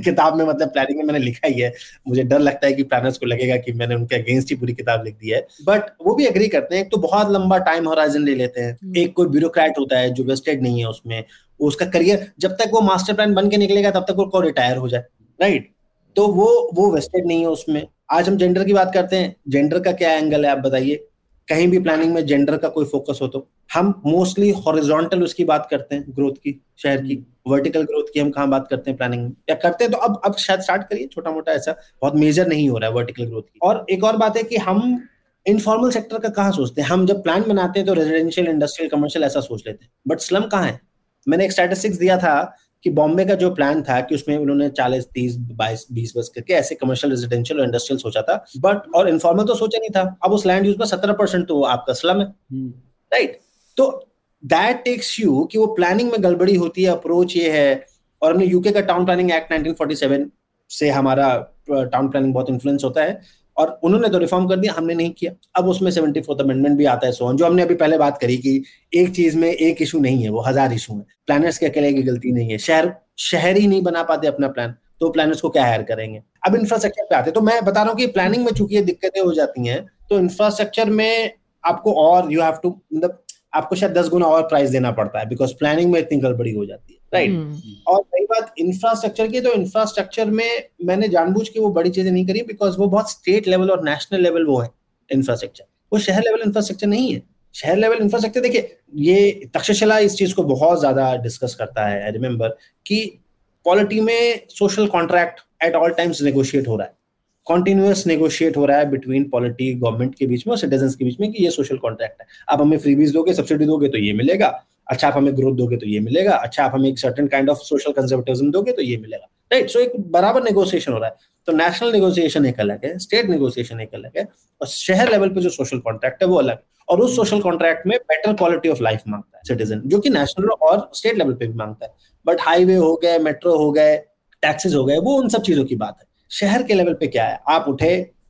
किताब में मतलब प्लानिंग में मैंने लिखा ही है। मुझे डर लगता है कि प्लानर्स को लगेगा कि मैंने उनके अगेंस्ट ही पूरी किताब लिख दी है, बट वो भी एग्री करते हैं। एक तो बहुत लंबा टाइम होराइजन ले लेते हैं। एक कोई ब्यूरोक्रेट होता है जो वेस्टेड नहीं है उसमें, उसका करियर जब तक वो मास्टर प्लान बन के निकलेगा तब तक वो रिटायर हो जाए, राइट। तो वो वेस्टेड नहीं है उसमें। आज हम जेंडर की बात करते हैं, जेंडर का क्या एंगल है आप बताइए कहीं भी प्लानिंग में जेंडर का कोई फोकस हो तो। हम मोस्टली हॉरिजॉन्टल उसकी बात करते हैं ग्रोथ की, शहर की, वर्टिकल ग्रोथ की हम कहाँ बात करते हैं प्लानिंग में, या करते हैं तो अब शायद स्टार्ट करिए छोटा मोटा, ऐसा बहुत मेजर नहीं हो रहा है वर्टिकल ग्रोथ की। और एक और बात है कि हम इनफॉर्मल सेक्टर का कहाँ सोचते हैं। हम जब प्लान बनाते हैं तो रेजिडेंशियल, इंडस्ट्रियल, कमर्शियल ऐसा सोच लेते हैं, बट स्लम कहाँ है। मैंने एक स्टैटिस्टिक्स दिया था कि बॉम्बे का जो प्लान था कि उसमें उन्होंने 40, 30, 22, 20 करके ऐसे कमर्शियल, रेजिडेंशियल और इंडस्ट्रियल सोचा था, बट और इन्फॉर्मल तो सोचा नहीं था। अब उस लैंड यूज पर 17% तो आपका स्लम है, राइट। तो दैट टेक्स यू कि वो प्लानिंग में गड़बड़ी होती है, अप्रोच ये है। और हमने यूके का टाउन प्लानिंग एक्ट 1947 से हमारा टाउन प्लानिंग बहुत इन्फ्लुएंस होता है, और उन्होंने तो रिफॉर्म कर दिया, हमने नहीं किया। अब उसमें 74th अमेंडमेंट भी आता है, सोन जो हमने अभी पहले बात करी कि एक चीज में एक इशू नहीं है, वो 1000 इशू है। प्लानर्स के अकेले की गलती नहीं है, शहर ही नहीं बना पाते अपना प्लान, तो प्लानर्स को क्या हायर करेंगे। अब इंफ्रास्ट्रक्चर पे आते हैं, तो मैं बता रहा हूँ कि प्लानिंग में चूंकि दिक्कतें हो जाती हैं, तो इंफ्रास्ट्रक्चर में आपको और यू हैव टू, मतलब आपको शायद 10 गुना और प्राइस देना पड़ता है, बिकॉज प्लानिंग में इतनी गड़बड़ी हो जाती है, राइट। और वही बात इंफ्रास्ट्रक्चर की, तो इंफ्रास्ट्रक्चर में मैंने जानबूझ के वो बड़ी चीजें नहीं करी, बिकॉज वो बहुत स्टेट लेवल और नेशनल लेवल वो है इंफ्रास्ट्रक्चर, वो शहर लेवल इंफ्रास्ट्रक्चर नहीं है। शहर लेवल इंफ्रास्ट्रक्चर देखिए, ये तक्षशिला इस चीज को बहुत ज्यादा डिस्कस करता है। आई रिमेम्बर कि पॉलिटी में social contract at all times negotiate हो रहा है, कॉन्टिन्यूस नेगोशिएट हो रहा है बिटवीन पॉलिटी, गवर्नमेंट के बीच में और सिटीजन्स के बीच में, कि ये सोशल कॉन्ट्रैक्ट है। आप हमें फ्रीबीज दोगे, सब्सिडी दोगे तो ये मिलेगा, अच्छा आप हमें ग्रोथ दोगे तो ये मिलेगा, अच्छा आप हमें एक certain kind of social conservatism दोगे तो ये मिलेगा, राइट। सो एक बराबर नेगोशिएशन हो रहा है। तो नेशनल नेगोशिएशन एक अलग है, स्टेट नेगोशिएशन एक अलग है, और शहर लेवल पे जो सोशल कॉन्ट्रैक्ट है वो अलग है। और उस सोशल कॉन्ट्रैक्ट में बेटर क्वालिटी ऑफ लाइफ मांगता है सिटीजन, जो कि नेशनल और स्टेट लेवल पे भी मांगता है। बट हाईवे हो गए, मेट्रो हो गए, टैक्सेस हो गए, वो उन सब चीजों की बात है। शहर के लेवल पे क्या है, आप उठे,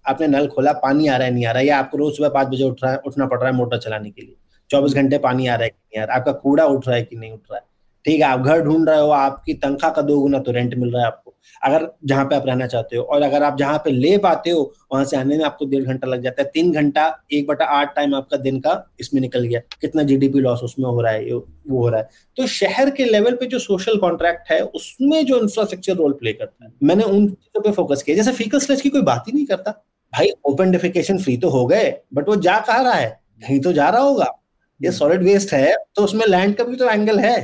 आपने नल खोला, पानी आ रहा है नहीं आ रहा है, या आपको रोज सुबह 5 बजे उठना पड़ रहा है मोटर चलाने के लिए, 24 घंटे पानी आ रहा है कि नहीं आ रहा है, आपका कूड़ा उठ रहा है कि नहीं उठ रहा है, ठीक है। आप घर ढूंढ रहे हो, आपकी तनख्वाह का 2 गुना तो रेंट मिल रहा है आपको, अगर जहाँ पे आप रहना चाहते हो, और अगर आप जहाँ पे ले पाते हो वहां से आने में आपको 1.5 घंटा लग जाता है, 3 घंटा 1/8 टाइम आपका दिन का इसमें निकल गया, कितना जीडीपी लॉस उसमें हो रहा है, वो हो रहा है। तो शहर के लेवल पे जो सोशल कॉन्ट्रैक्ट है उसमें जो इंफ्रास्ट्रक्चर रोल प्ले करता है, मैंने उन चीजों पे फोकस किया। जैसे फीकल स्लज की कोई बात ही नहीं करता भाई, ओपन डेफिकेशन फ्री तो हो गए, बट वो जा कहाँ रहा है, कहीं तो जा रहा होगा, ये सॉलिड वेस्ट है, तो उसमें लैंड का भी तो एंगल है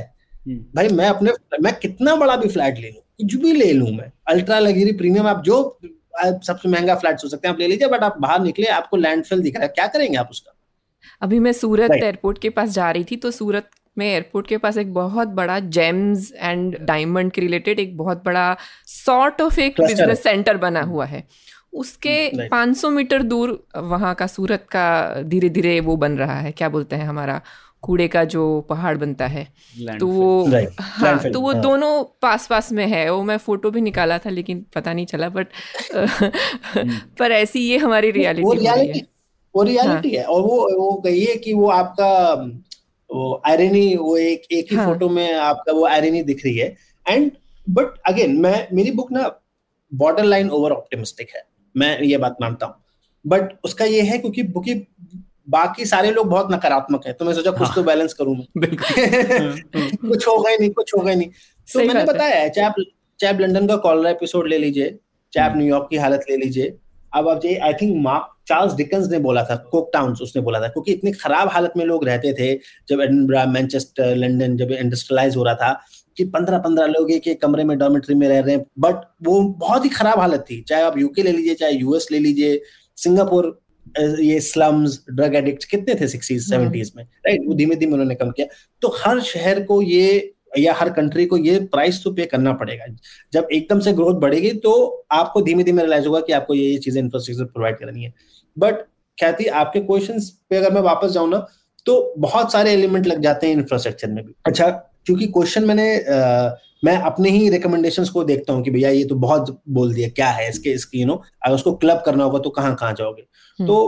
भाई। मैं कितना बड़ा भी फ्लैट ले लूं, कुछ भी ले लूं, मैं अल्ट्रा लग्जरी प्रीमियम, आप जो सबसे महंगा फ्लैट हो सकते हैं आप ले लीजिए, बट आप बाहर निकले आपको लैंडफिल दिख रहा है, क्या करेंगे आप उसका। अभी मैं सूरत एयरपोर्ट के पास जा रही थी, तो सूरत में एयरपोर्ट के पास एक बहुत बड़ा जेम्स एंड डायमंड के रिलेटेड एक बहुत बड़ा सॉर्ट ऑफ एक बिजनेस सेंटर बना हुआ है। उसके 500 मीटर दूर वहां का सूरत का धीरे धीरे वो बन रहा है, क्या बोलते हैं, हमारा कूड़े का जो पहाड़ बनता है, तो वो तो वो दोनों पास में है। वो मैं फोटो भी निकाला था लेकिन पता नहीं चला, बट पर ऐसी ये हमारी रियलिटी है। और वो कहिए कि वो आपका वो आयरनी, वो एक ही फोटो में आपका वो आयरनी दिख रही है। एंड बट अगेन, मैं मेरी बुक ना बॉर्डर लाइन ओवर ऑप्टिमिस्टिक है, मैं ये बात मानता हूँ, बट उसका ये है क्योंकि बुक ही बाकी सारे लोग बहुत नकारात्मक है, तो मैं सोचा कुछ तो बैलेंस करूं मैं कुछ होगा ही नहीं। तो मैंने बताया, चाहे आप लंदन का कॉलरा एपिसोड ले लीजिए, चाहे आप न्यूयॉर्क की हालत ले लीजिए। अब आप चाहिए, I think Mark Charles Dickens ने बोला था कोक टाउन्स, उसने बोला था, क्योंकि इतनी खराब हालत में लोग रहते थे जब एडिनबरा, मैनचेस्टर, लंदन जब इंडस्ट्रियलाइज हो रहा था, कि 15-15 लोग एक कमरे में, डॉर्मेटरी में रह रहे हैं, बट वो बहुत ही खराब हालत थी। चाहे आप यूके ले लीजिए, चाहे यूएस ले लीजिए, सिंगापुर, ये स्लम्स, ड्रग एडिक्ट कितने थे 60s 70s में, राइट। वो धीमे धीमे उन्होंने कम किया। तो हर शहर को ये, या हर कंट्री को ये प्राइस तो पे करना पड़ेगा। जब एकदम से ग्रोथ बढ़ेगी तो आपको धीमे धीमे रियलाइज होगा कि आपको ये चीजें इंफ्रास्ट्रक्चर प्रोवाइड करनी है। बट ख्याति, आपके क्वेश्चंस पे अगर मैं वापस जाऊं ना तो बहुत सारे एलिमेंट लग जाते हैं इंफ्रास्ट्रक्चर में भी। अच्छा, क्योंकि क्वेश्चन मैं अपने ही रिकमेंडेशंस को देखता हूँ कि भैया ये तो बहुत बोल दिया, क्या है इसके यू नो, अगर उसको क्लब करना होगा तो कहाँ जाओगे। तो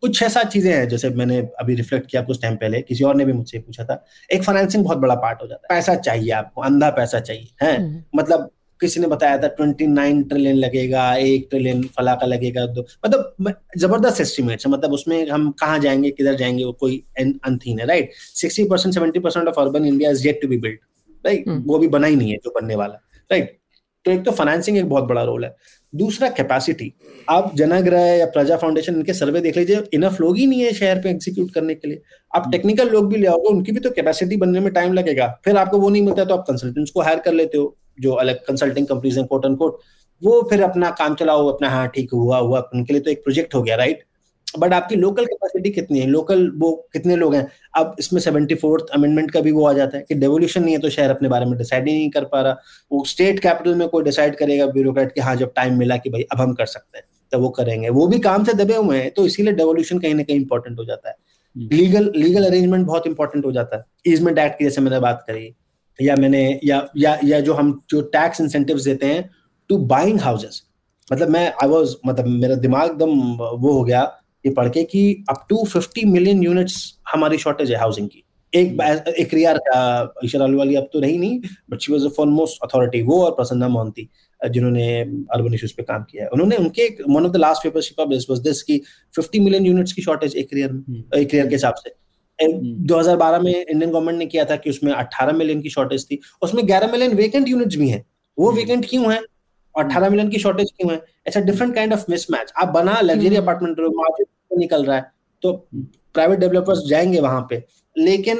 कुछ 6-7 चीजें हैं, जैसे मैंने अभी रिफ्लेक्ट किया कुछ टाइम पहले, किसी और ने भी मुझसे पूछा था। एक फाइनेंसिंग बहुत बड़ा पार्ट हो जाता है, पैसा चाहिए आपको, अंधा पैसा चाहिए है। मतलब किसी ने बताया था 29 ट्रिलियन लगेगा, 1 ट्रिलियन फला का लगेगा, 2, मतलब जबरदस्त एस्टिमेट्स है। मतलब उसमें हम कहाँ जाएंगे, किधर जाएंगे, वो कोई अंतहीन है, right. 60% 70% of urban India is yet to be built, right, वो भी बना ही नहीं है जो बनने वाला, राइट। तो एक तो फाइनेंसिंग एक बहुत बड़ा रोल है। दूसरा कैपेसिटी, आप जनाग्रह या प्रजा फाउंडेशन इनके सर्वे देख लीजिए, इनफ लोग ही नहीं है शहर पे एग्जीक्यूट करने के लिए। आप टेक्निकल लोग भी ले आओगे, उनकी भी तो कैपेसिटी बनने में टाइम लगेगा। फिर आपको वो नहीं मिलता तो आप कंसल्टेंट्स को हायर कर लेते हो, जो अलग कंसल्टिंग कंपनीज हैं कोट एंड कोट, वो फिर अपना काम चलाओ अपना, हाँ ठीक हुआ उनके लिए तो एक प्रोजेक्ट हो गया, राइट। बट आपकी लोकल कैपेसिटी कितनी है, लोकल वो कितने लोग हैं। अब इसमें 74th अमेंडमेंट का भी वो आ जाता है कि डेवोल्यूशन नहीं है तो शहर अपने बारे में डिसाइड ही नहीं कर पा रहा। वो स्टेट कैपिटल में कोई डिसाइड करेगा ब्यूरोक्रेट कि हाँ जब टाइम मिला कि भाई अब हम कर सकते हैं तो वो करेंगे, वो भी काम से दबे हुए हैं। तो इसीलिए डेवोल्यूशन कहीं ना कहीं इंपॉर्टेंट हो जाता है। लीगल अरेंजमेंट बहुत इंपॉर्टेंट हो जाता है। ईजमेंट एक्ट की जैसे मैंने बात करी, या मैंने या जो हम जो टैक्स इंसेंटिव्स देते हैं टू बाइंग हाउसेस, मतलब मेरा दिमाग एकदम वो हो गया ये पढ़ के कि अप टू 50 मिलियन यूनिट्स हमारी शॉर्टेज है हाउसिंग की। एक रियार का ईशा वाली अब तो रही नहीं, but she was the foremost authority, वो और प्रसन्ना मोहंती जिन्होंने अर्बन इश्यूज पे काम किया है। उन्होंने उनके one of the last paper she publish was this कि 50 मिलियन यूनिट्स की शॉर्टेज एक रियार के हिसाब से। 2012 में इंडियन गवर्नमेंट ने किया था कि उसमें 18 मिलियन की शॉर्टेज थी, उसमें 11 मिलियन वेकेंट यूनिट्स भी हैं। वो वेकेंट क्यों है, 18 मिलियन की शॉर्टेज क्यों है? It's a different kind of mismatch. आप बना लग्जरी अपार्टमेंट, मार्केट से निकल रहा है तो प्राइवेट डेवलपर्स जाएंगे वहां पे, लेकिन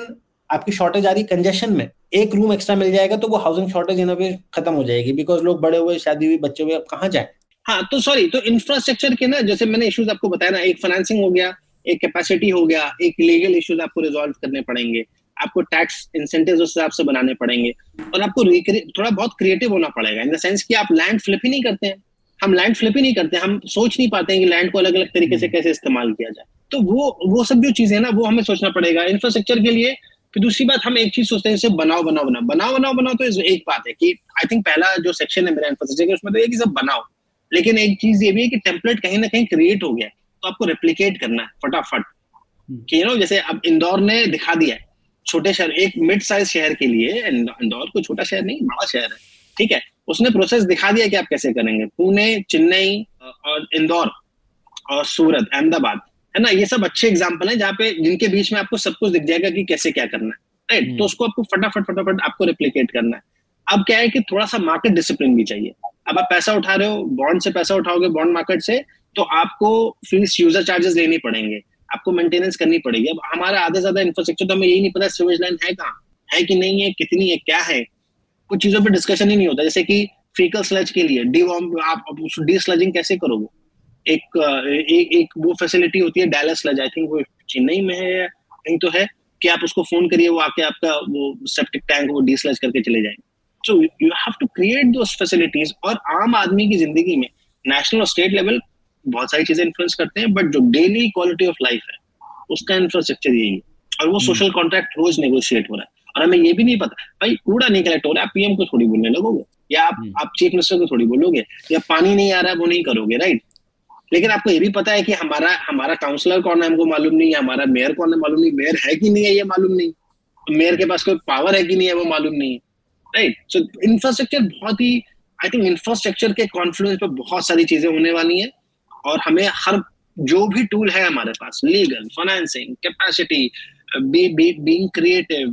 आपकी शॉर्टेज आ रही कंजेशन में। एक रूम एक्स्ट्रा मिल जाएगा तो वो हाउसिंग शॉर्टेज इन वे खत्म हो जाएगी, बिकॉज लोग बड़े हुए, शादी हुई, बच्चे हुए, अब कहाँ जाए। हाँ, तो इंफ्रास्ट्रक्चर के ना, जैसे मैंने इश्यूज आपको बताया ना, एक फाइनेंसिंग हो गया, एक कैपेसिटी हो गया, एक लीगल इश्यूज आपको रिजॉल्व करने पड़ेंगे, आपको टैक्स इंसेंटिव्स उस हिसाब से बनाने पड़ेंगे, और आपको थोड़ा बहुत क्रिएटिव होना पड़ेगा। इन द सेंस कि आप लैंड फ्लिप ही नहीं करते हैं, हम सोच नहीं पाते हैं कि लैंड को अलग अलग तरीके से कैसे इस्तेमाल किया जाए। तो वो सब जो चीजें ना, वो हमें सोचना पड़ेगा इंफ्रास्ट्रक्चर के लिए। फिर दूसरी बात, हम एक चीज सोचते हैं, जैसे बनाओ, तो एक बात है कि आई थिंक पहला जो सेक्शन है मेरा इंफ्रास्ट्रक्चर का, उसमें तो ये सब बनाओ, लेकिन एक चीज ये भी है कि टेम्पलेट कहीं ना कहीं क्रिएट हो गया, तो आपको रेप्लीकेट करना है फटाफट। यू नो, जैसे अब इंदौर ने दिखा दिया है, छोटे शहर, एक मिड साइज शहर के लिए, इंदौर कोई छोटा शहर नहीं, बड़ा शहर है, ठीक है, उसने प्रोसेस दिखा दिया कि आप कैसे करेंगे। पुणे, चेन्नई और इंदौर और सूरत, अहमदाबाद, है ना, ये सब अच्छे एग्जाम्पल हैं जहाँ पे, जिनके बीच में आपको सब कुछ दिख जाएगा कि कैसे क्या करना है, राइट। तो उसको आपको फटाफट आपको रेप्लीकेट करना है। अब क्या है कि थोड़ा सा मार्केट डिसिप्लिन भी चाहिए। अब आप पैसा उठा रहे हो, बॉन्ड से पैसा उठाओगे, बॉन्ड मार्केट से, तो आपको फीस, यूजर चार्जेस लेने पड़ेंगे, आपको मेंटेनेंस करनी पड़ेगी। अब हमारा आधा से ज्यादा इंफ्रास्ट्रक्चर तो हमें यही नहीं पता सीवेज लाइन है कहाँ है, कि नहीं है, कितनी है, क्या है, कुछ चीजों पे डिस्कशन ही नहीं होता। जैसे कि फीकल स्लज के लिए डी स्लजिंग कैसे करोगे, एक वो फैसिलिटी होती है डायलर स्लज, आई थिंक वो चेन्नई में है, नहीं तो है कि आप उसको फोन करिए, वो आके आपका वो सेप्टिक टैंक वो डी स्लज करके चले जाएंगे। So you have to create those facilities. और आम आदमी की जिंदगी में नेशनल और स्टेट लेवल बहुत सारी चीजें इन्फ्लुएंस करते हैं, बट जो डेली क्वालिटी ऑफ लाइफ है उसका इंफ्रास्ट्रक्चर यही है, और वो सोशल कॉन्ट्रैक्ट रोज नेगोशिएट हो रहा है। और हमें ये भी नहीं पता, भाई कूड़ा नहीं कलेक्ट हो रहा है, आप पीएम को थोड़ी बोलने लगोगे, या आप चीफ मिनिस्टर को थोड़ी बोलोगे, या पानी नहीं आ रहा है वो नहीं करोगे, राइट। लेकिन आपको ये भी पता है कि हमारा काउंसलर कौन है हमको मालूम नहीं, हमारा मेयर कौन है मालूम नहीं, मेयर है कि नहीं है ये मालूम नहीं, मेयर के पास कोई पावर है कि नहीं है वो मालूम नहीं, राइट। सो इंफ्रास्ट्रक्चर बहुत ही, आई थिंक इंफ्रास्ट्रक्चर के कॉन्फ्लुएंस पर बहुत सारी चीजें होने वाली है, और हमें हर जो भी टूल है हमारे पास, legal, financing, capacity, being creative,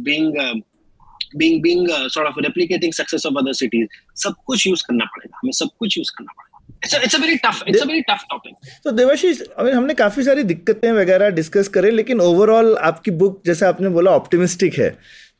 being sort of replicating success of other cities, सब कुछ यूज करना पड़ेगा, हमें सब कुछ यूज करना पड़ेगा। It's a very tough topic. So Debashish, हमने काफी सारी दिक्कतें वगैरह डिस्कस करें, लेकिन ओवरऑल आपकी बुक, जैसा आपने बोला, ऑप्टिमिस्टिक है।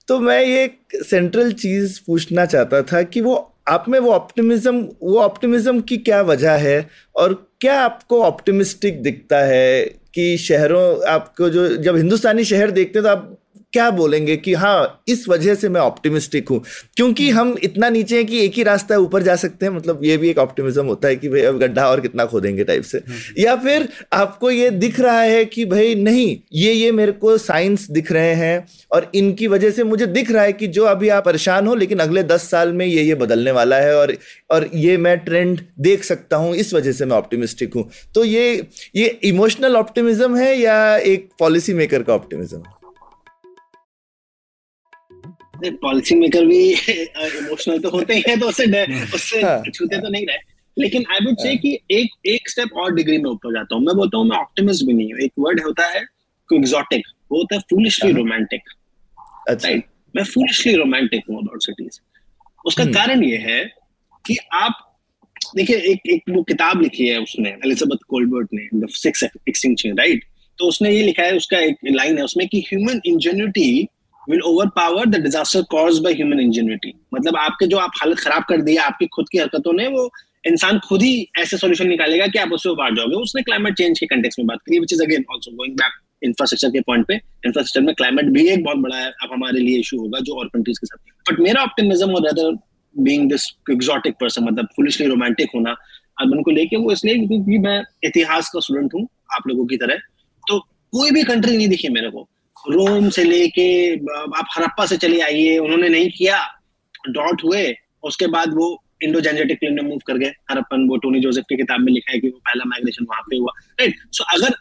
तो मैं ये सेंट्रल चीज पूछना चाहता था कि वो आप में वो ऑप्टिमिज्म की क्या वजह है, और क्या आपको ऑप्टिमिस्टिक दिखता है कि शहरों, आपको जो, जब हिंदुस्तानी शहर देखते हैं तो आप क्या बोलेंगे कि हाँ इस वजह से मैं ऑप्टिमिस्टिक हूँ, क्योंकि हम इतना नीचे हैं कि एक ही रास्ता है, ऊपर जा सकते हैं, मतलब ये भी एक ऑप्टिमिज्म होता है कि भाई अब गड्ढा और कितना खोदेंगे टाइप से। या फिर आपको ये दिख रहा है कि भाई नहीं ये मेरे को साइंस दिख रहे हैं और इनकी वजह से मुझे दिख रहा है कि जो अभी आप परेशान हो लेकिन अगले 10 साल में ये बदलने वाला है और ये मैं ट्रेंड देख सकता हूँ, इस वजह से मैं ऑप्टिमिस्टिक हूँ। तो ये इमोशनल ऑप्टिमिज्म है या एक पॉलिसी मेकर का ऑप्टिमिज्म? पॉलिसी मेकर भी इमोशनल तो होते ही हैं, तो उससे छूते तो नहीं रहे, लेकिन आई वुड से कि एक स्टेप और डिग्री में ऊपर जाता हूँ। मैं बोलता हूँ मैं ऑप्टिमिस्ट भी नहीं हूँ। एक वर्ड होता है एग्जॉटिक, वो होता है फूलिशली रोमांटिक। अच्छा, मैं फूलिशली रोमांटिक हूँ अबाउट सिटीज। उसका कारण ये है कि आप देखिए एक वो किताब लिखी है उसने, एलिजाबेथ कोलबर्ट ने, द सिक्स एक्सटिंक्शन, राइट? तो उसने ये लिखा है, उसका एक लाइन है उसमें कि human ingenuity will overpower the disaster cause by human ingenuity. मतलब आपके जो आप हालत खराब कर दी है आपकी खुद की हरकतों ने, वो इंसान खुद ही ऐसे सोल्यूशन निकालेगा कि आप उससे उबार जाओगे। उसने क्लाइमेट चेंज के कंटेक्स्ट में बात करी, which is again also going back infrastructure के पॉइंट पे। इंफ्रास्ट्रक्चर में क्लाइमेट भी एक बहुत बड़ा अब हमारे लिए इशू होगा जो और कंट्रीज के साथ। बट मेरा ऑप्टिमिज्म और other being this exotic person, मतलब फुलिशली रोमांटिक होना अर्बन को लेके, वो इसलिए क्योंकि मैं इतिहास का स्टूडेंट हूँ आप लोगों की तरह। तो कोई भी कंट्री नहीं दिखी मेरे को, रोम से लेके आप हड़प्पा से चले आइए, उन्होंने नहीं किया, डॉट हुए, उसके बाद वो इंडो जेनेटिक प्लेन में मूव कर गए हड़प्पन। वो टोनी जोसेफ की किताब में लिखा है कि वो पहला माइग्रेशन वहां पे हुआ, राइट? सो अगर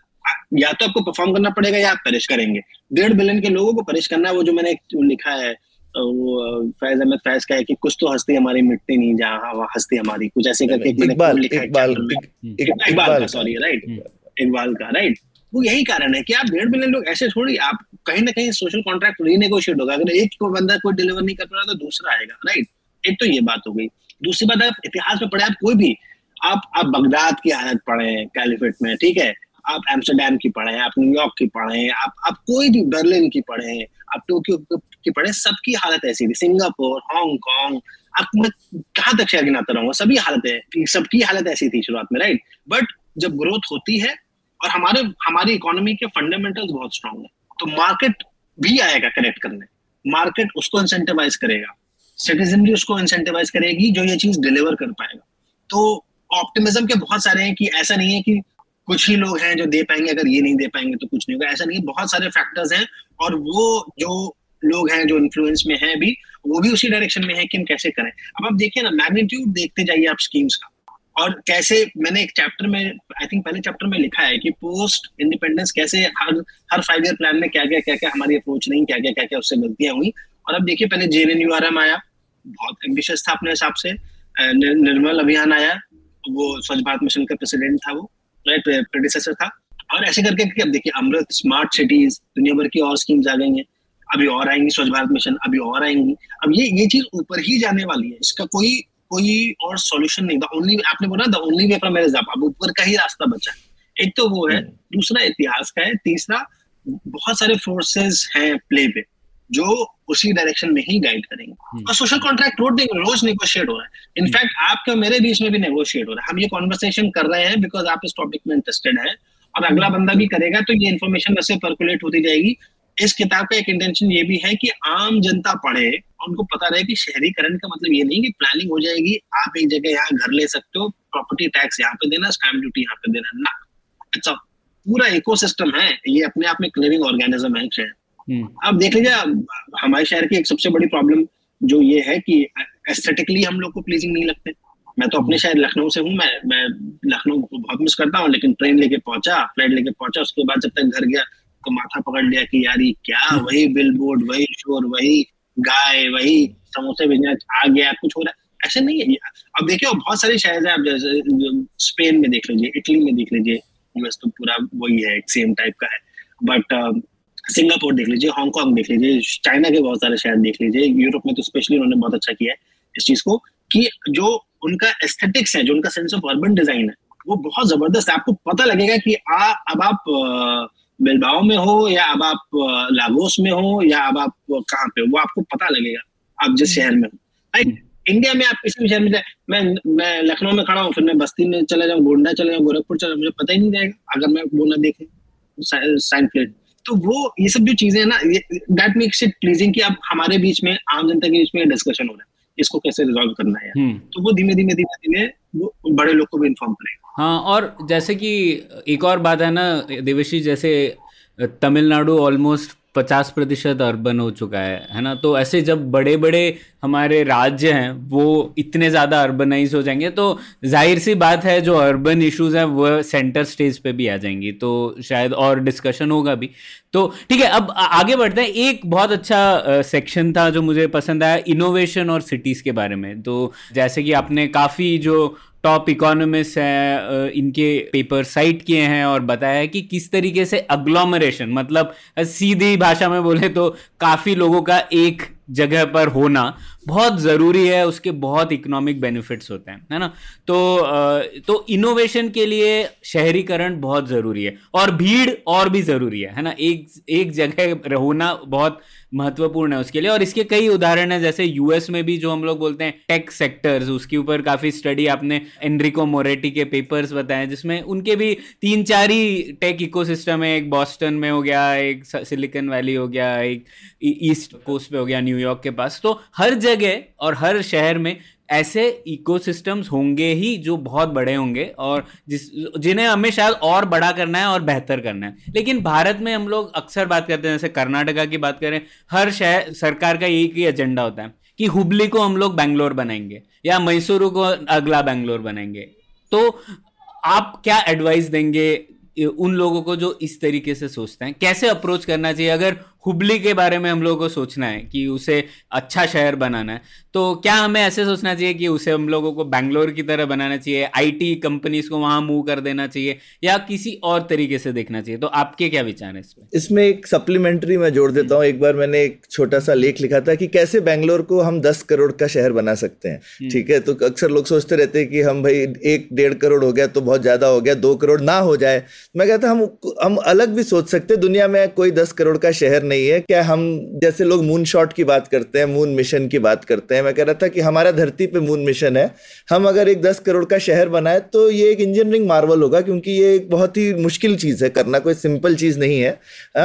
या तो आपको परफॉर्म करना पड़ेगा या आप पेरिश करेंगे। 1.5 बिलियन के लोगों को पेरिश करना है। वो जो मैंने लिखा है वो फैज अहमद फैज का है कि कुछ तो हस्ती हमारी मिटती नहीं जहाँ हस्ती हमारी, कुछ ऐसे करके इकबाल का, राइट? वो यही कारण है कि आप 1.5 बिलियन लोग ऐसे थोड़ी, आप कहीं ना कहीं सोशल कॉन्ट्रैक्ट रीनेगोशिएट होगा। अगर एक को बंदा कोई डिलीवर नहीं कर पा रहा तो दूसरा आएगा, राइट? एक तो ये बात हो गई। दूसरी बात, आप इतिहास में पढ़े, आप कोई भी आप बगदाद की हालत पढ़े कैलिफेट में, ठीक है, आप एम्स्टरडैम की पढ़े, आप न्यूयॉर्क की पढ़े, आप कोई भी बर्लिन की पढ़े, आप टोक्यो की पढ़े, सबकी हालत ऐसी थी। सिंगापुर, हांगकांग, आप मैं कहाँ तक शेयर गिनाता रहूंगा, सबकी हालत ऐसी थी शुरुआत में, राइट? बट जब ग्रोथ होती है और हमारी इकोनॉमी के फंडामेंटल्स बहुत स्ट्रांग है, तो मार्केट भी आएगा करेक्ट करने। मार्केट उसको इंसेंटिवाइज करेगा, सिटीजनरी उसको इंसेंटिवाइज करेगी जो ये चीज डिलीवर कर पाएगा। तो ऑप्टिमिज्म के बहुत सारे हैं कि ऐसा नहीं है कि कुछ ही लोग हैं जो दे पाएंगे, अगर ये नहीं दे पाएंगे तो कुछ नहीं होगा, ऐसा नहीं। बहुत सारे फैक्टर्स हैं और वो जो लोग हैं जो इन्फ्लुएंस में हैं भी, वो भी उसी डायरेक्शन में हैं कि हम कैसे करें। अब आप देखिए ना, मैग्नीट्यूड देखते जाइए आप स्कीम्स का, और कैसे मैंने एक चैप्टर में, आई थिंक पहले चैप्टर में लिखा है कि पोस्ट इंडिपेंडेंस कैसे हर 5 ईयर प्लान में क्या क्या हमारी अप्रोच नहीं, क्या क्या उससे गलतियां हुई। और अब देखिए, पहले JNNURM आया, बहुत एम्बिशियस था अपने हिसाब से। निर्मल अभियान आया, वो स्वच्छ भारत मिशन का प्रेसिडेंट था, वो प्रेडिसेसर था। और ऐसे करके कि अब देखिए अमृत, स्मार्ट सिटीज, दुनिया भर की और स्कीम्स आ गई हैं, अभी और आएंगी, स्वच्छ भारत मिशन अभी और आएंगी। अब ये चीज ऊपर ही जाने वाली है, इसका कोई और सॉल्यूशन नहीं। आपने बोला the only way from is up, अब ऊपर का ही रास्ता बचा है। एक तो वो है, दूसरा इतिहास का है, तीसरा बहुत सारे फोर्सेस हैं प्ले पे जो उसी डायरेक्शन में ही गाइड करेंगे। और सोशल कॉन्ट्रैक्ट रोज नेगोशिएट हो रहा है, इनफैक्ट आपके मेरे बीच में भी नेगोशिएट हो रहा है। हम ये कॉन्वर्सेशन कर रहे हैं बिकॉज आप इस टॉपिक में इंटरेस्टेड हैं, और अगला बंदा भी करेगा, तो ये इन्फॉर्मेशन वैसे परकुलेट होती जाएगी। इस किताब का एक इंटेंशन ये भी है कि आम जनता पढ़े, उनको पता रहे कि शहरीकरण का मतलब ये नहीं कि प्लानिंग हो जाएगी, आप एक जगह यहाँ घर ले सकते हो, प्रॉपर्टी टैक्स यहाँ पे देना, स्टैम्प ड्यूटी यहाँ पे देना, ना। अच्छा, पूरा इकोसिस्टम है ये, अपने आप में लिविंग ऑर्गेनिज्म है शहर। आप देख लीजिए, हमारे शहर की एक सबसे बड़ी प्रॉब्लम जो ये है कि एस्थेटिकली हम लोग को प्लीजिंग नहीं लगते। मैं तो अपने शहर लखनऊ से हूँ, मैं लखनऊ को बहुत मिस करता हूँ, लेकिन ट्रेन लेके पहुंचा, फ्लाइट लेके पहुंचा, उसके बाद जब तक घर गया तो माथा पकड़ लिया कि यार ये क्या, वही बिलबोर्ड, वही शोर, वही गाय, वही समोसे बिजनेस आ गया, कुछ हो रहा है। ऐसे नहीं है। अब देखिये बहुत सारे शहर है, आप जैसे स्पेन में देख लीजिए, इटली में देख लीजिए, यूएस तो पूरा वही है, सेम टाइप का है। बट सिंगापुर देख लीजिए, हांगकांग देख लीजिए, चाइना के बहुत सारे शहर देख लीजिए, यूरोप में तो स्पेशली उन्होंने बहुत अच्छा किया है इस चीज को कि जो उनका एस्थेटिक्स है, जो उनका सेंस ऑफ अर्बन डिजाइन है, वो बहुत जबरदस्त है। आपको पता लगेगा कि अब आप बिलबाओ में हो, या अब आप लागोस में हो, या अब आप कहाँ पे हो, वो आपको पता लगेगा आप जिस शहर में हो, राइट? इंडिया में आप किसी भी शहर में जाए, मैं लखनऊ में खड़ा हूँ, फिर मैं बस्ती में चला जाऊँ, गोंडा चला जाऊँ, गोरखपुर चला, मुझे पता ही नहीं रहेगा अगर मैं वो ना देखे साइन प्लेट। तो वो ये सब जो चीजें है ना, दैट मेक्स इट प्लीजिंग कि अब हमारे बीच में, आम जनता के बीच में डिस्कशन हो रहा है इसको कैसे रिजॉल्व करना है। तो वो धीमे धीमे धीमे धीमे वो बड़े लोग को भी इन्फॉर्म करेगा। हाँ, और जैसे कि एक और बात है ना देवश्री, जैसे तमिलनाडु ऑलमोस्ट 50% अर्बन हो चुका है ना, तो ऐसे जब बड़े बड़े हमारे राज्य हैं वो इतने ज़्यादा अर्बनाइज हो जाएंगे तो जाहिर सी बात है जो अर्बन इश्यूज़ हैं वो सेंटर स्टेज पे भी आ जाएंगी, तो शायद और डिस्कशन होगा भी। तो ठीक है, अब आगे बढ़ते हैं। एक बहुत अच्छा सेक्शन था जो मुझे पसंद आया, इनोवेशन और सिटीज़ के बारे में। तो जैसे कि आपने काफ़ी जो टॉप इकोनॉमिस्ट हैं इनके पेपर साइट किए हैं और बताया है कि किस तरीके से अग्लोमरेशन, मतलब सीधी भाषा में बोले तो काफ़ी लोगों का एक जगह पर होना बहुत ज़रूरी है, उसके बहुत इकोनॉमिक बेनिफिट्स होते हैं, है ना। तो इनोवेशन के लिए शहरीकरण बहुत ज़रूरी है और भीड़ और भी ज़रूरी है ना। एक जगह होना बहुत महत्वपूर्ण है उसके लिए, और इसके कई उदाहरण हैं। जैसे यूएस में भी जो हम लोग बोलते हैं टेक सेक्टर्स, उसके ऊपर काफ़ी स्टडी आपने एनरिको मोरेटी के पेपर्स बताए जिसमें उनके भी 3-4 ही टेक इकोसिस्टम है। एक बॉस्टन में हो गया, एक सिलिकॉन वैली हो गया, एक ईस्ट कोस्ट पे हो गया न्यूयॉर्क के पास। तो हर जगह और हर शहर में ऐसे इकोसिस्टम्स होंगे ही जो बहुत बड़े होंगे और जिन्हें हमें शायद और बड़ा करना है और बेहतर करना है। लेकिन भारत में हम लोग अक्सर बात करते हैं, जैसे कर्नाटका की बात करें, हर शहर सरकार का एक ही एजेंडा होता है कि हुबली को हम लोग बैंगलोर बनाएंगे या मैसूरू को अगला बैंगलोर बनाएंगे। तो आप क्या एडवाइस देंगे उन लोगों को जो इस तरीके से सोचते हैं, कैसे अप्रोच करना चाहिए? अगर हुबली के बारे में हम लोगों को सोचना है कि उसे अच्छा शहर बनाना है, तो क्या हमें ऐसे सोचना चाहिए कि उसे हम लोगों को बैंगलोर की तरह बनाना चाहिए, आईटी कंपनीज को वहाँ मूव कर देना चाहिए, या किसी और तरीके से देखना चाहिए? तो आपके क्या विचार हैं इसमें? इसमें एक सप्लीमेंट्री मैं जोड़ देता हूँ। एक बार मैंने एक छोटा सा लेख लिखा था कि कैसे बैंगलोर को हम 10 करोड़ का शहर बना सकते हैं। ठीक है, तो अक्सर लोग सोचते रहते हैं कि हम भाई 1-1.5 करोड़ हो गया तो बहुत ज़्यादा हो गया, 2 करोड़ ना हो जाए। मैं कहता हूँ हम अलग भी सोच सकते हैं। दुनिया में कोई 10 करोड़ का शहर नहीं है। क्या हम जैसे लोग मून शॉट की बात करते हैं, मून मिशन की बात करते हैं, मैं कह रहा था कि हमारा धरती पे मून मिशन है। हम अगर एक 10 करोड़ का शहर बनाए तो ये एक इंजीनियरिंग मार्वल होगा, क्योंकि ये एक बहुत ही मुश्किल चीज़ है करना, कोई सिंपल चीज़ नहीं है।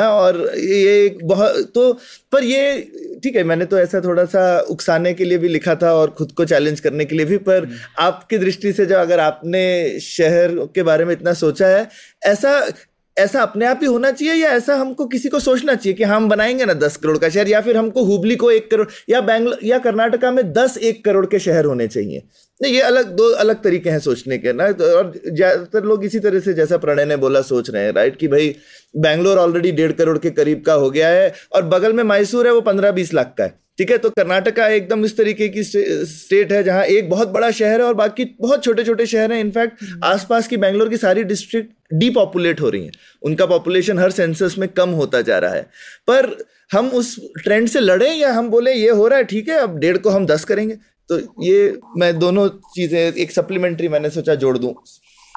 और ये एक बहुत तो पर ये ठीक है, मैंने तो ऐसा थोड़ा सा उकसाने के लिए भी लिखा था और खुद को चैलेंज करने के लिए भी। पर आपकी दृष्टि से जो अगर आपने शहर के बारे में इतना सोचा है, ऐसा अपने आप ही होना चाहिए या ऐसा हमको किसी को सोचना चाहिए कि हम बनाएंगे ना 10 करोड़ का शहर, या फिर हमको हुबली को 1 करोड़ या बैंगलोर या कर्नाटका में 10 1 करोड़ के शहर होने चाहिए? नहीं, ये दो अलग तरीके हैं सोचने के ना। और ज़्यादातर लोग इसी तरह से जैसा प्रणय ने बोला सोच रहे हैं, राइट, कि भाई बैंगलोर ऑलरेडी 1.5 करोड़ के करीब का हो गया है और बगल में मैसूर है, वो 15-20 लाख का है। ठीक है, तो कर्नाटका एकदम इस तरीके की स्टेट है जहाँ एक बहुत बड़ा शहर है और बाकी बहुत छोटे छोटे शहर हैं। इनफैक्ट आसपास की बैंगलोर की सारी डिस्ट्रिक्ट डीपॉपुलेट हो रही हैं, उनका पॉपुलेशन हर सेंसस में कम होता जा रहा है। पर हम उस ट्रेंड से लड़ें या हम बोलें ये हो रहा है, ठीक है, अब 1.5 को हम 10 करेंगे? तो ये मैं दोनों चीज़ें एक सप्लीमेंट्री मैंने सोचा जोड़ दूं।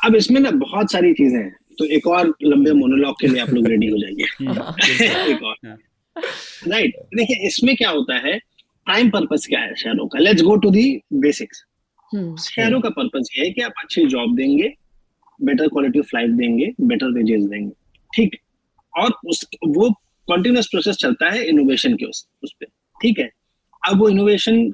अब इसमें ना बहुत सारी चीज़ें हैं, तो एक और लंबे मोनोलॉग के लिए आप लोग रेडी हो जाइए। एक और राइट, देखिए इसमें क्या होता है, प्राइम पर्पस क्या है शहरों का? Let's go to the basics. शहरों का पर्पस ये है कि आप अच्छी जॉब देंगे, बेटर क्वालिटी ऑफ लाइफ देंगे, बेटर वेजेस देंगे, ठीक, और वो कंटिन्यूअस प्रोसेस चलता है इनोवेशन के उस पे, ठीक है। अब वो इनोवेशन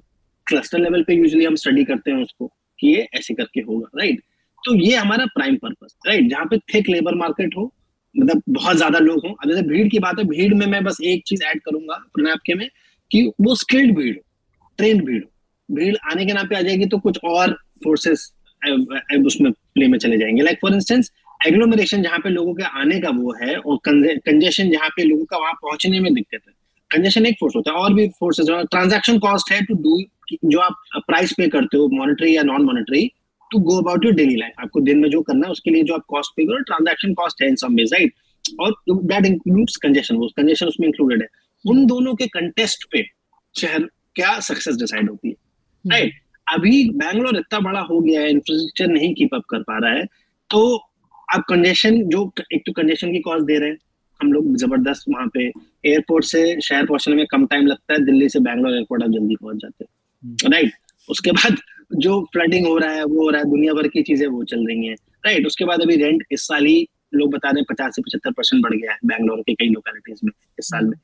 क्लस्टर लेवल पे यूजुअली हम स्टडी करते हैं उसको कि ये ऐसे करके होगा, राइट। तो ये हमारा प्राइम पर्पस, राइट, जहाँ पे थिक लेबर मार्केट हो, मतलब बहुत ज्यादा लोग हों। अब जैसे भीड़ की बात है, भीड़ में मैं बस एक चीज ऐड करूंगा प्रणय आपके में, कि वो स्किल्ड भीड़ हो, ट्रेंड भीड़ हो। भीड़ आने के नाम पे आ जाएगी तो कुछ और फोर्सेस उसमें प्ले में चले जाएंगे। लाइक फॉर इंस्टेंस एग्लोमरेशन, जहाँ पे लोगों के आने का वो है, और कंजेशन जहाँ पे लोगों का वहां पहुंचने में दिक्कत है, कंजेशन एक फोर्स होता है। और भी फोर्सेस, ट्रांजैक्शन कॉस्ट है टू डू, जो आप प्राइस पे करते हो मॉनेटरी या non monetary, to go about your daily life. आपको दिन में जो करना है उसके लिए जो आप कॉस्ट पे करो, ट्रांजैक्शन कॉस्ट है इन सम वेज, राइट, और दैट इंक्लूड्स कंजेशन, वो कंजेशन उसमें इंक्लूडेड है। उन दोनों के कंटेस्ट पे शहर क्या सक्सेस डिसाइड होती है, राइट। अभी बैंगलोर इतना बड़ा हो गया है, इंफ्रास्ट्रक्चर नहीं कीप अप कर पा रहा है, तो आप कंजेशन, जो एक तो कंजेशन की कॉस्ट दे रहे हैं हम लोग जबरदस्त, वहाँ पे एयरपोर्ट से शहर पहुंचने में कम टाइम लगता है, दिल्ली से बैंगलोर एयरपोर्ट आप जल्दी पहुंच जाते हैं, राइट। उसके बाद जो फ्लडिंग हो रहा है वो हो रहा है, दुनिया भर की चीजें वो चल रही हैं, राइट। उसके बाद अभी रेंट इस साल ही लोग बता रहे हैं 50 से 75% बढ़ गया है बैंगलोर के कई लोकेलिटीज में इस साल में।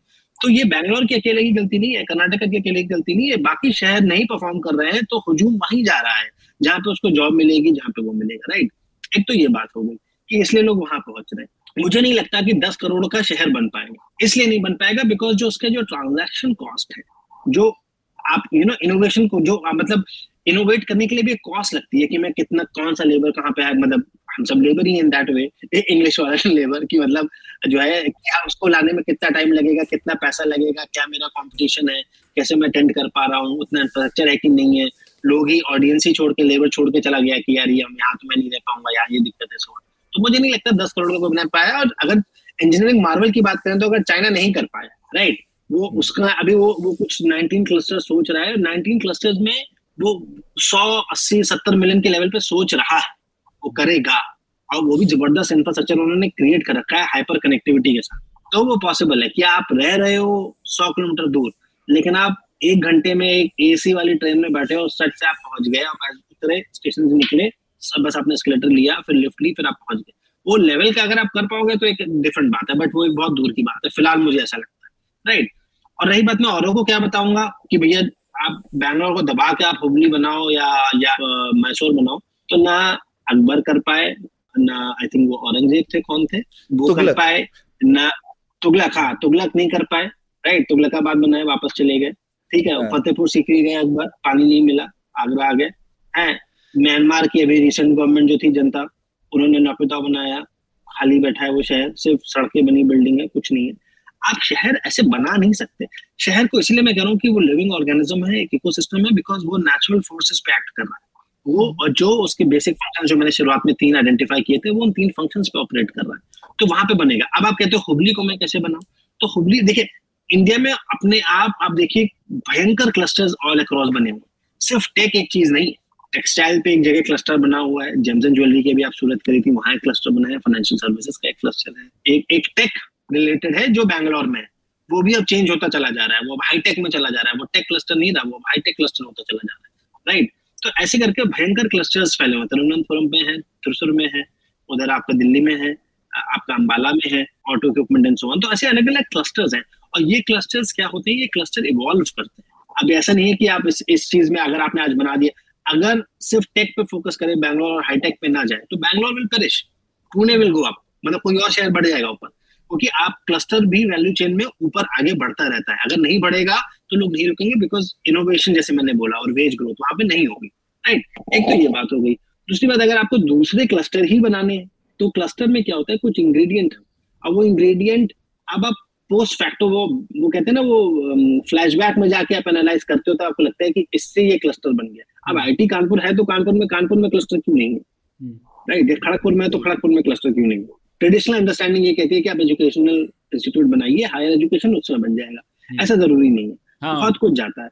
तो ये बैंगलोर की अकेले की गलती नहीं है, कर्नाटका की अकेले की गलती नहीं है, बाकी शहर नहीं परफॉर्म कर रहे हैं तो हुजूम वहीं जा रहा है जहाँ पे उसको जॉब मिलेगी, जहाँ पे वो मिलेगा, राइट। एक तो ये बात हो गई कि इसलिए लोग वहां पहुंच रहे हैं। मुझे नहीं लगता कि 10 करोड़ का शहर बन पाएगा, इसलिए नहीं बन पाएगा बिकॉज जो उसका जो ट्रांजैक्शन कॉस्ट है, जो आप इनोवेशन को जो मतलब इनोवेट करने के लिए भी एक कॉस्ट लगती है कि मैं कितना कौन सा लेबर कहाँ पे है, मतलब हम सब लेबर ही इन दैट वे, इंग्लिश वाला लेबर की मतलब जो है क्या उसको लाने में कितना टाइम लगेगा, कितना पैसा लगेगा, क्या मेरा कंपटीशन है, कैसे मैं अटेंड कर पा रहा हूँ, उतना इंफ्रास्ट्रक्चर है कि नहीं है, लोग ही ऑडियंस ही छोड़ के लेबर छोड़ के चला गया कि यार ये हम यहाँ तो मैं नहीं रह पाऊंगा, यहाँ ये दिक्कत है। सो तो मुझे नहीं लगता 10 करोड़ को बना पाया। और अगर इंजीनियरिंग मार्वल की बात करें तो अगर चाइना नहीं कर पाया, राइट, वो उसका अभी वो कुछ 19 क्लस्टर सोच रहा है, 19 क्लस्टर्स में वो 180-170 मिलियन के लेवल पे सोच रहा है, वो करेगा, और वो भी जबरदस्त इंफ्रास्ट्रक्चर उन्होंने क्रिएट कर रखा है हाइपर कनेक्टिविटी के साथ। तो वो पॉसिबल है कि आप रह रहे हो 100 किलोमीटर दूर, लेकिन आप 1 घंटे में एक एसी वाली ट्रेन में बैठे हो, सट से आप पहुंच गए, आप उतरे, स्टेशन से निकले, बस आपने एस्केलेटर लिया, फिर लिफ्ट ली, फिर आप पहुंच गए। वो लेवल का अगर आप कर पाओगे तो एक डिफरेंट बात है, बट वो एक बहुत दूर की बात है फिलहाल, मुझे ऐसा लगता है, राइट। और रही बात मैं औरों को क्या बताऊंगा कि भैया आप बैंगलोर को दबा के आप हुबली बनाओ या मैसूर बनाओ, तो ना अकबर कर पाए, ना आई थिंक वो औरंगजेब थे, कौन थे वो कर पाए, ना तुगलक, हाँ तुगलक नहीं कर पाए, राइट। तुगलकाबाद बनाए, वापस चले गए, ठीक है, फतेहपुर सीकरी गए अकबर, पानी नहीं मिला, आगरा आ गए हैं। म्यांमार की अभी रिसेंट गवर्नमेंट जो थी जनता, उन्होंने नौपिता बनाया, खाली बैठा है वो शहर, सिर्फ सड़कें बनी, बिल्डिंग है, कुछ नहीं है। आप शहर ऐसे बना नहीं सकते। शहर को इसलिए मैं कह रहा हूँ कि वो लिविंग ऑर्गेनिज्म है, एक इकोसिस्टम है, बिकॉज वो नेचुरल फोर्सेस पे एक्ट कर रहा है, वो और जो उसके बेसिक फंक्शन जो मैंने शुरुआत में 3 आइडेंटिफाई किए थे, वो उन 3 फंक्शंस पे ऑपरेट कर रहा है, तो वहां पे बनेगा। अब आप कहते हो हुबली को मैं कैसे बनाऊं, तो हुबली देखिए इंडिया में अपने आप देखिए भयंकर क्लस्टर्स ऑल अक्रॉस बने हुए, सिर्फ टेक एक चीज नहीं है, टेक्सटाइल पे एक जगह क्लस्टर बना हुआ है, जेम्स एंड ज्वेलरी के भी आप सूरत करी थी, वहां एक क्लस्टर बना है, फाइनेंशियल सर्विसेज का एक क्लस्टर है, एक टेक रिलेटेड है जो बैंगलोर में है, वो भी अब चेंज होता चला जा रहा है, वो हाईटेक में चला जा रहा है, वो टेक क्लस्टर नहीं रहा, वो हाईटेक क्लस्टर होता चला जा रहा है, राइट। तो ऐसे करके भयंकर क्लस्टर्स फैले हुए हैं, तिरुवनंतपुरम में है, त्रिशूर में है, उधर आपका दिल्ली में है, आपका अंबाला में है, auto equipment and so on. तो ऐसे अलग अलग क्लस्टर्स हैं, और ये क्लस्टर्स क्या होते हैं, ये क्लस्टर इवॉल्व करते हैं। अब ऐसा नहीं है कि आप इस चीज में अगर आपने आज बना दिया, अगर सिर्फ टेक पे फोकस करें बैंगलोर और हाईटेक पे ना जाए तो Bangalore will perish, Pune will go up, मतलब कोई और शहर बढ़ जाएगा ऊपर, क्योंकि आप क्लस्टर भी वैल्यू चेन में ऊपर आगे बढ़ता रहता है। अगर नहीं बढ़ेगा तो लोग नहीं रुकेंगे, बिकॉज इनोवेशन जैसे मैंने बोला और वेज ग्रोथ वहां पे नहीं होगी, राइट। एक तो ये बात हो गई। दूसरी बात, अगर आपको दूसरे क्लस्टर ही बनाने हैं तो क्लस्टर में क्या होता है, कुछ इंग्रेडिएंट, अब वो इंग्रेडिएंट अब आप पोस्ट फैक्टो वो कहते हैं ना, वो फ्लैशबैक में जाके आप एनालाइज करते हो तो आपको लगता है कि इससे ये क्लस्टर बन गया। अब IIT कानपुर है तो कानपुर में क्लस्टर क्यों नहीं है, राइट। खड़गपुर में है तो खड़गपुर में क्लस्टर क्यों नहीं है। ट्रेडिशनल अंडरस्टैंडिंग ये कहती है कि आप एजुकेशनल इंस्टीट्यूट बनाइए, हायर एजुकेशन उसमें बन जाएगा, ऐसा जरूरी नहीं है, बहुत कुछ जाता है,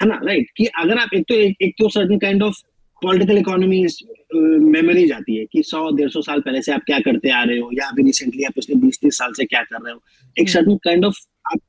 है ना, राइट। कि अगर आप एक तो certain kind of political economy memory जाती है कि 100-150 साल पहले से आप क्या करते आ रहे हो, या अभी रिसेंटली आप पिछले 20-30 साल से क्या कर रहे हो, एक सर्टेन काइंड ऑफ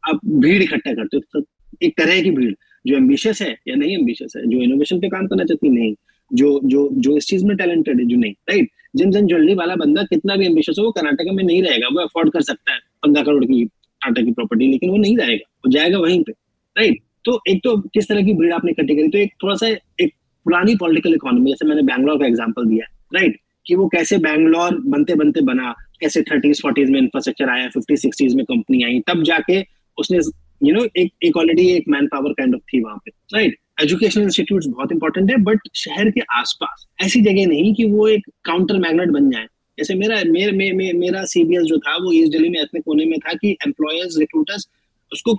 आप भीड़ इकट्ठा करते हो, तो एक तरह की भीड़ जो एम्बिशियस है या नहीं एम्बिशियस है, जो इनोवेशन पे काम करना चाहती नहीं, जो जो जो इस चीज में टैलेंटेड है जो नहीं, राइट। जेम्स एंड ज्वेलरी वाला बंदा कितना भी एम्बिशियस हो, वो कर्नाटक में नहीं रहेगा, वो अफोर्ड कर सकता है 15 करोड़ की टाटा की प्रॉपर्टी, लेकिन वो नहीं रहेगा, वो जाएगा वहीं पे, राइट। तो एक तो किस तरह की भीड़ आपने इकट्ठी करी, तो एक थोड़ा सा एक पुरानी पॉलिटिकल इकोनॉमी, जैसे मैंने बैंगलोर का एग्जाम्पल दिया, राइट, कि वो कैसे बैंगलोर बनते बनते बना, कैसे 30s-40s में इंफ्रास्ट्रक्चर आया, 50s-60s में कंपनी आई, तब जाके उसने एक ऑलरेडी एक मैन पावर काइंड ऑफ थी वहां पे, राइट। एजुकेशन इंस्टीट्यूट बहुत इंपॉर्टेंट है, बट शहर के आसपास ऐसी जगह नहीं कि वो एक काउंटर मैग्नेट बन जाए। जैसे मेरा CBS जो था वो ईस्ट दिल्ली में इतने कोने में था कि एम्प्लॉयर्स रिक्रूटर्स उसको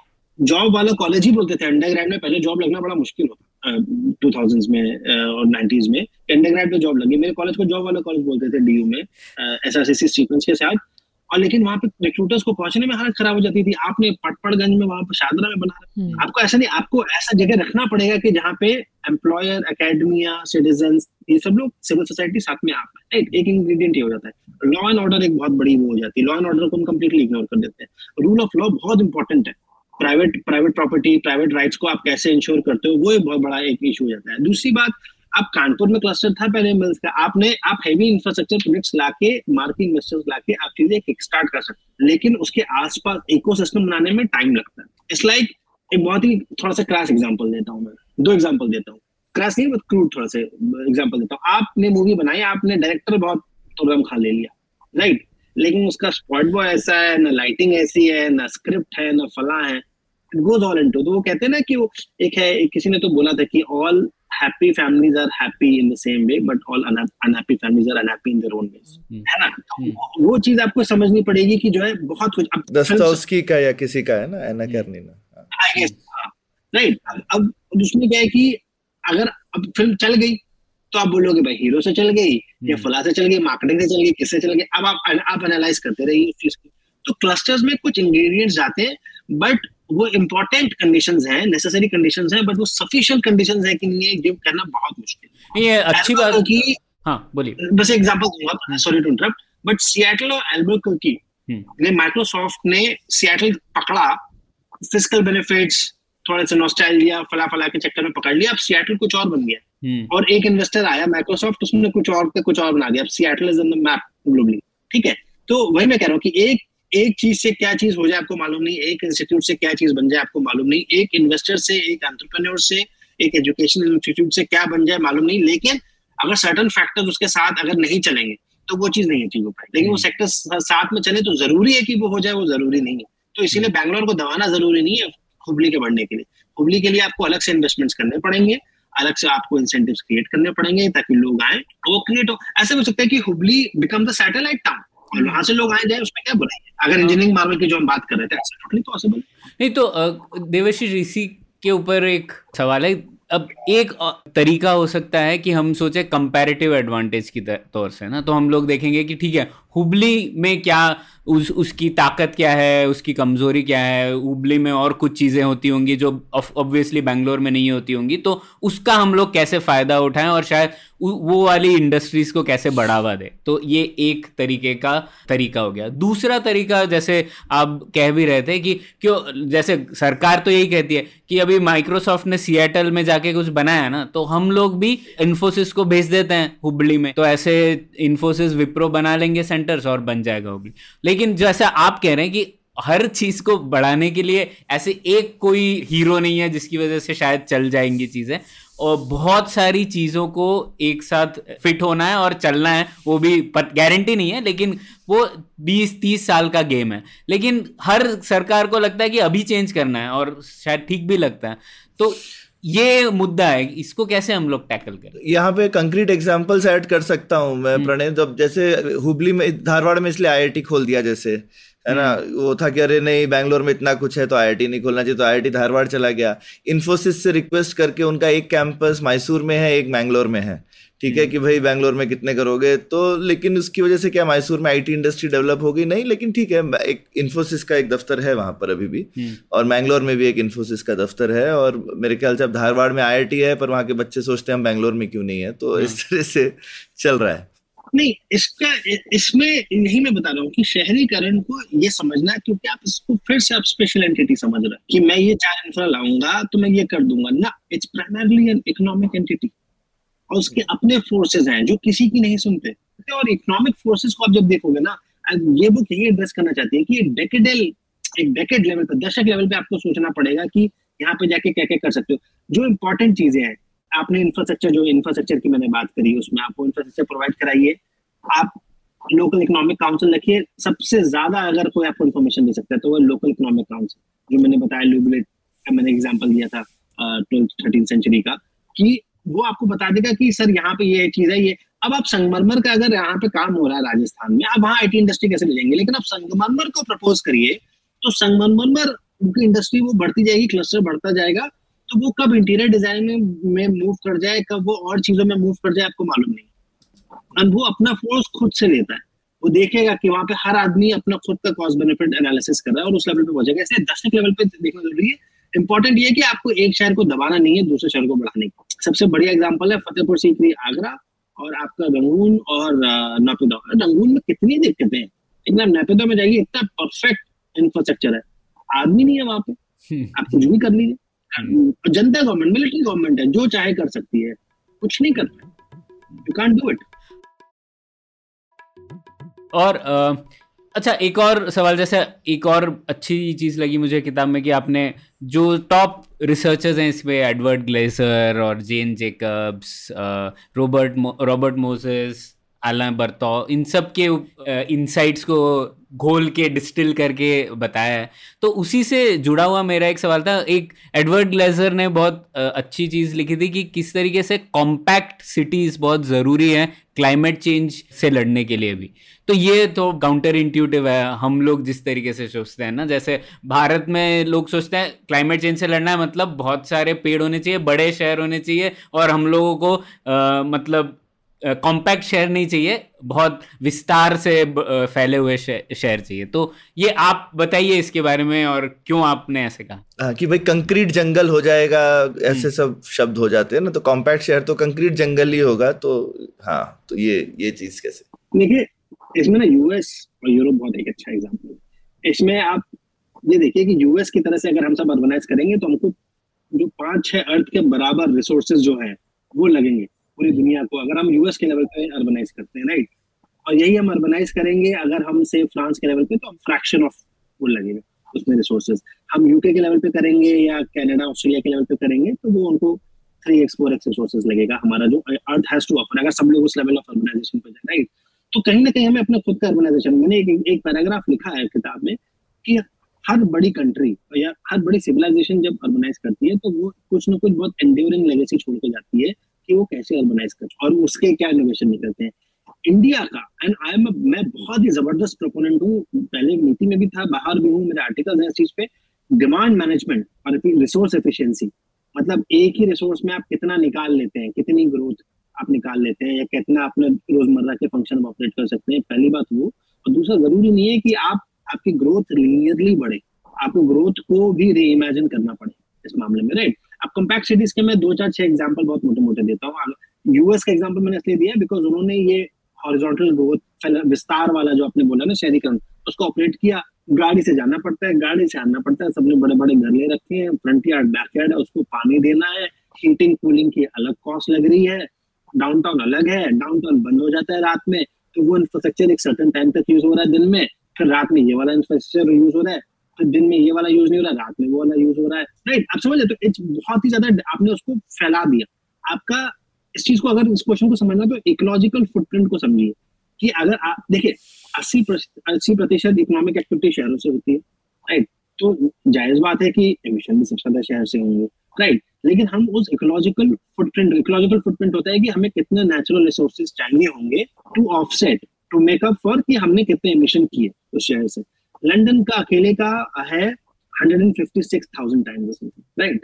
जॉब वाला कॉलेज ही बोलते थे। अंडरग्रेड में पहले जॉब लगना बड़ा मुश्किल होता, 2000s में और 90s में अंडरग्रेड में जॉब लगी। मेरे कॉलेज को जॉब वाला कॉलेज बोलते थे DU में, SRCC सीक्वेंस के साथ, और लेकिन वहाँ पे रिक्रूटर्स को पहुंचने में हालत खराब हो जाती थी। आपने पटपड़गंज में, वहाँ पर शादरा में बना, आपको ऐसा नहीं, आपको ऐसा जगह रखना पड़ेगा कि जहाँ पे एम्प्लॉयर, एकेडमिया, सिटीजन, ये सब लोग, सिविल सोसाइटी साथ में आप, राइट। एक इंग्रेडिएंट ये हो जाता है। लॉ एंड ऑर्डर एक बहुत बड़ी वो हो जाती है। लॉ एंड ऑर्डर को हम कम्प्लीटली इग्नोर कर देते हैं। रूल ऑफ लॉ बहुत इंपॉर्टेंट है। प्राइवेट प्रॉपर्टी, प्राइवेट राइट्स को आप कैसे इंश्योर करते हो, वो एक बहुत बड़ा एक इशू हो जाता है। दूसरी बात, आप कानपुर में क्लस्टर था पहले मिल्स का, आप हैवी इंफ्रास्ट्रक्चर प्रोजेक्ट्स लाके मार्केट इन्वेस्टर्स लाके आप चीजें किकस्टार्ट कर सकते हैं, लेकिन उसके आसपास इकोसिस्टम बनाने में टाइम लगता है। इट्स लाइक एक बहुत ही थोड़ा सा क्रैश एग्जांपल देता हूं, मैं दो एग्जांपल देता हूं, क्रैश नहीं बट क्रूड थोड़ा सा एग्जांपल देता हूं। आपने मूवी बनाई, आपने डायरेक्टर बहुत तुरम खा ले लिया, राइट, लेकिन उसका स्पॉट बॉय ऐसा है ना, लाइटिंग ऐसी है ना, स्क्रिप्ट है ना, फला है, इट गोज ऑल इनटू। तो वो कहते हैं ना कि वो एक है, किसी ने तो बोला था कि all happy families are happy in the same way but all unhappy families are unhappy in their own ways, है ना। वो चीज आपको समझनी पड़ेगी कि जो है बहुत कुछ दस्तोवस्की का या किसी का है ना, एना कैरनीना, आई गेस, राइट। अब उसमें क्या है कि अगर अब फिल्म चल गई तो आप बोलोगे भाई हीरो से चल गई या फला से चल गई, मार्केटिंग से चल गई, किससे चल गई, अब आप एनालाइज करते रहिए उस चीज को। तो क्लस्टर्स में कुछ इंग्रेडिएंट्स आते हैं बट वो इम्पोर्टेंट कंडीशंस हैं, नेसेसरी कंडीशंस हैं, बट वो सफिशिएंट कंडीशंस हैं कि नहीं है, गिव करना बहुत मुश्किल है। ये अच्छी बात है कि हां बोलिए, बस एग्जांपल दूंगा, sorry to interrupt, but Seattle और एल्बुकर्की ने, माइक्रोसॉफ्ट ने सिएटल पकड़ा, फिस्कल बेनिफिट्स, थोड़ा सा नॉस्टैल्जिया, फला के चक्कर में पकड़ लिया, अब सिएटल कुछ और बन गया, और एक इन्वेस्टर आया माइक्रोसॉफ्ट, उसने कुछ और बना दिया, अब Seattle is in the map globally, ठीक है। तो वही मैं कह रहा हूं कि एक चीज से क्या चीज हो जाए आपको मालूम नहीं, एक इंस्टीट्यूट से क्या चीज बन जाए आपको मालूम नहीं, एक इन्वेस्टर से, एक एंटरप्रेन्योर से, एक एजुकेशनल इंस्टीट्यूट से क्या बन जाए मालूम नहीं, लेकिन अगर सर्टेन फैक्टर्स उसके साथ अगर नहीं चलेंगे तो वो चीज नहीं हो पाएगी। लेकिन वो सेक्टर साथ में चले तो जरूरी है कि वो हो जाए, वो जरूरी नहीं है। तो इसीलिए बैंगलोर को दबाना जरूरी नहीं है हुबली के बढ़ने के लिए। हुबली के लिए आपको अलग से इन्वेस्टमेंट्स करने पड़ेंगे, अलग से आपको इंसेंटिव्स क्रिएट करने पड़ेंगे ताकि लोग आए, वो क्रिएट हो। ऐसे हो सकता है कि Hubli become the satellite town, वहां से लोग आए जाए, उसमें क्या बुराई है। अगर इंजीनियरिंग मामले की जो हम बात कर रहे थे, ऐसा टोटली पॉसिबल नहीं। तो देवश्री ऋषि के ऊपर एक सवाल है। अब एक तरीका हो सकता है कि हम सोचे कंपैरेटिव एडवांटेज की तौर से ना, तो हम लोग देखेंगे कि ठीक है हुबली में क्या उसकी ताकत क्या है, उसकी कमजोरी क्या है, हुबली में और कुछ चीजें होती होंगी जो ऑब्वियसली बैंगलोर में नहीं होती होंगी, तो उसका हम लोग कैसे फायदा उठाएं और शायद वो वाली इंडस्ट्रीज को कैसे बढ़ावा दें। तो ये एक तरीके का तरीका हो गया। दूसरा तरीका जैसे आप कह भी रहे थे कि क्यों, जैसे सरकार तो यही कहती है कि अभी माइक्रोसॉफ्ट ने सिएटल में जाके कुछ बनाया ना, तो हम लोग भी इन्फोसिस को भेज देते हैं हुबली में, तो ऐसे इन्फोसिस विप्रो बना लेंगे सेंटर्स और बन जाएगा हुबली। लेकिन जैसा आप कह रहे हैं कि हर चीज को बढ़ाने के लिए ऐसे एक कोई हीरो नहीं है जिसकी वजह से शायद चल जाएंगी चीजें, और बहुत सारी चीजों को एक साथ फिट होना है और चलना है, वो भी गारंटी नहीं है, लेकिन वो 20-30 साल का गेम है। लेकिन हर सरकार को लगता है कि अभी चेंज करना है और शायद ठीक भी लगता है। तो ये मुद्दा है, इसको कैसे हम लोग टैकल करें। यहाँ पे कंक्रीट एग्जांपल्स ऐड कर सकता हूँ मैं, प्रणय। जब जैसे हुबली में, धारवाड़ में इसलिए आईआईटी खोल दिया जैसे, है ना, वो था कि अरे नहीं बैंगलोर में इतना कुछ है तो आईआईटी नहीं खोलना चाहिए, तो आईआईटी धारवाड़ चला गया। इन्फोसिस से रिक्वेस्ट करके उनका एक कैंपस मैसूर में है, एक बैंगलोर में है, ठीक है, कि भाई बैंगलोर में कितने करोगे। तो लेकिन उसकी वजह से क्या मैसूर में आईटी इंडस्ट्री डेवलप हो गई नहीं, लेकिन ठीक है, एक इन्फोसिस का एक दफ्तर है वहां पर अभी भी, और मैंगलोर में भी एक इन्फोसिस का दफ्तर है, और मेरे ख्याल से अब धारवाड़ में आईआईटी है पर वहां के बच्चे सोचते हैं हम बैंगलोर में क्यों नहीं है। तो इस तरह से चल रहा है। नहीं, इसका इसमें यही मैं बता रहा हूँ कि शहरीकरण को ये समझना, क्योंकि आप इसको फिर से आप स्पेशल एंटिटी समझ रहे हैं कि मैं ये 4 इंफ्रा लाऊंगा तो मैं ये कर दूंगा ना। It's primarily an economic entity, और उसके अपने फोर्सेस हैं जो किसी की नहीं सुनते, और इकोनॉमिक फोर्सेस को आप जब देखोगे ना, ये बुक यही एड्रेस करना चाहती है कि एक डेकेड लेवल पर, दशक लेवल पे आपको सोचना पड़ेगा कि यहाँ पे जाके क्या क्या कर सकते हो। जो इंपॉर्टेंट चीजें हैं, आपने इंफ्रास्ट्रक्चर, जो इंफ्रास्ट्रक्चर की मैंने बात करी, उसमें आपको इंफ्रास्ट्रक्चर प्रोवाइड कराइए, आप लोकल इकोनॉमिक काउंसिल रखिए। सबसे ज्यादा अगर कोई आपको इन्फॉर्मेशन दे सकता है तो वो लोकल इकोनॉमिक काउंसिल, जो मैंने बताया ल्यूबलेट का मैंने एग्जाम्पल दिया था 12th-13th सेंचुरी का, कि वो आपको बता देगा कि सर यहाँ पे ये चीज है ये। अब आप संगमरमर का अगर यहाँ पे काम हो रहा है राजस्थान में, अब वहाँ आईटी इंडस्ट्री कैसे ले जाएंगे, लेकिन आप संगमरमर को प्रपोज करिए तो संगमरमर की इंडस्ट्री वो बढ़ती जाएगी, क्लस्टर बढ़ता जाएगा। तो वो कब इंटीरियर डिजाइन में मूव कर जाए, कब वो और चीजों में मूव कर जाए, आपको मालूम नहीं। और वो अपना फोर्स खुद से लेता है, वो देखेगा कि वहाँ पे हर आदमी अपना खुद का कॉस्ट बेनिफिट एनालिसिस कर रहा है और उस लेवल पे पहुंचेगा। ऐसे दशक लेवल पे देखना जरूरी है। इंपॉर्टेंट ये है कि आपको एक शहर को दबाना नहीं है, दूसरे शहर को बढ़ाने की। सबसे बढ़िया एग्जांपल है फतेहपुर सीकरी आगरा और आपका रंगून और नापिदो। रंगून में कितनी दिक्कतें हैं, इतना नापिदो में जाइए, इतना परफेक्ट इंफ्रास्ट्रक्चर है, आदमी नहीं है वहां पे, आप कुछ भी कर लीजिए। जनता गवर्नमेंट, मिलिट्री गवर्नमेंट है, जो चाहे कर सकती है। कुछ नहीं कर रहे, यू कैन डू इट। और अच्छा, एक और सवाल, जैसे एक और अच्छी चीज़ लगी मुझे किताब में कि आपने जो टॉप रिसर्चर्स हैं इसमें एडवर्ड ग्लेसर और Jane Jacobs, Robert Moses, Alain Bertaud, इन सब के इनसाइट्स को घोल के डिस्टिल करके बताया है। तो उसी से जुड़ा हुआ मेरा एक सवाल था, एक एडवर्ड ग्लेजर ने बहुत अच्छी चीज़ लिखी थी कि किस तरीके से कॉम्पैक्ट सिटीज़ बहुत ज़रूरी हैं क्लाइमेट चेंज से लड़ने के लिए भी। तो ये तो काउंटर इंट्यूटिव है, हम लोग जिस तरीके से सोचते हैं ना, जैसे भारत में लोग सोचते हैं क्लाइमेट चेंज से लड़ना है मतलब बहुत सारे पेड़ होने चाहिए, बड़े शहर होने चाहिए, और हम लोगों को मतलब कॉम्पैक्ट शहर नहीं चाहिए, बहुत विस्तार से फैले हुए शहर चाहिए। तो ये आप बताइए इसके बारे में, और क्यों आपने ऐसे कहा कि भाई कंक्रीट जंगल हो जाएगा, ऐसे सब शब्द हो जाते हैं ना, तो कॉम्पैक्ट शहर तो कंक्रीट जंगल ही होगा। तो हाँ, तो ये चीज कैसे, देखिए इसमें ना यूएस और यूरोप बहुत एक अच्छा एग्जाम्पल है। इसमें आप ये देखिए कि यूएस की तरह से अगर हम सब अर्बनाइज करेंगे तो हमको जो 5-6 अर्थ के बराबर रिसोर्सेज जो है वो लगेंगे पूरी दुनिया को, अगर हम यूएस के लेवल पे अर्बनाइज करते हैं, राइट। और यही हम अर्बनाइज करेंगे अगर हम से फ्रांस के लेवल पे, तो फ्रैक्शन ऑफ वो लगेगा उसमें रिसोर्सेज। हम यूके के लेवल पे करेंगे या कनाडा ऑस्ट्रेलिया के लेवल पे करेंगे तो वो उनको 3x-4x रिसोर्सेज लगेगा, हमारा जो अर्थ हैज टू ऑफर, अगर सब लोग उस लेवल ऑफ अर्बनाइजेशन पे जाए, राइट। तो कहीं ना कहीं हमें अपना खुद का अर्बनाइजेशन, मैंने एक पैराग्राफ लिखा है किताब में कि हर बड़ी कंट्री या हर बड़ी सिविलाइजेशन जब अर्बनाइज करती है तो वो कुछ ना कुछ बहुत एंड्यूरिंग लेगेसी छोड़ के जाती है कि वो कैसे ऑर्गेनाइज करते हैं और उसके क्या इनोवेशन निकलते हैं। इंडिया का, एंड मैं बहुत ही जबरदस्त प्रोपोनेंट हूँ, पहले नीति में भी था, बाहर भी हूँ, मेरे आर्टिकल्स हैं इस चीज पे, डिमांड मैनेजमेंट और रिसोर्स एफिशिएंसी, मतलब एक ही रिसोर्स में आप कितना निकाल लेते हैं, कितनी ग्रोथ आप निकाल लेते हैं या कितना अपने रोजमर्रा के फंक्शन में ऑपरेट कर सकते हैं, पहली बात वो। और दूसरा, जरूरी नहीं है कि आपकी ग्रोथ लीनियरली बढ़े, आपको ग्रोथ को भी रीइमेजिन करना पड़े इस मामले में, राइट। अब कॉम्पैक्ट सिटीज के मैं 2-4-6 एग्जांपल बहुत मोटे-मोटे देता हूँ। यूएस का एग्जांपल मैंने इसलिए दिया बिकॉज उन्होंने ये हॉरिजॉन्टल ग्रोथ, विस्तार वाला जो आपने बोला ना, शहरीकरण, उसको ऑपरेट किया। गाड़ी से जाना पड़ता है, गाड़ी से आना पड़ता है, सबने बड़े बड़े घर ले रखे हैं, फ्रंट यार्ड बैकयार्ड है, उसको पानी देना है, हीटिंग कूलिंग की अलग कॉस्ट लग रही है, डाउनटाउन अलग है, डाउनटाउन बंद हो जाता है रात में, तो वो इंफ्रास्ट्रक्चर एक सर्टेन टाइम तक यूज हो रहा है दिन में, फिर रात में ये वाला इंफ्रास्ट्रक्चर यूज हो रहा है, तो दिन में ये वाला यूज नहीं हो रहा, रात में वो वाला यूज हो रहा है, राइट। आप समझ लेते हो, इट्स बहुत ही ज्यादा आपने उसको फैला दिया। आपका इस चीज को, अगर इस क्वेश्चन को समझना तो इकोलॉजिकल फुटप्रिंट को समझिए कि अगर आप देखिए 80% इकोनॉमिक एक्टिविटी शहरों से होती है, राइट। तो जायज बात है कि एमिशन भी सबसे ज्यादा शहर से होंगे, राइट। लेकिन हम उस इकोलॉजिकल फुटप्रिंट होता है कि हमें कितने नेचुरल रिसोर्सेज चाहिए होंगे to offset, to make up for कि हमने कितने एमिशन किए उस शहर से। लंदन का अकेले का है 156,000 टाइम्स, राइट,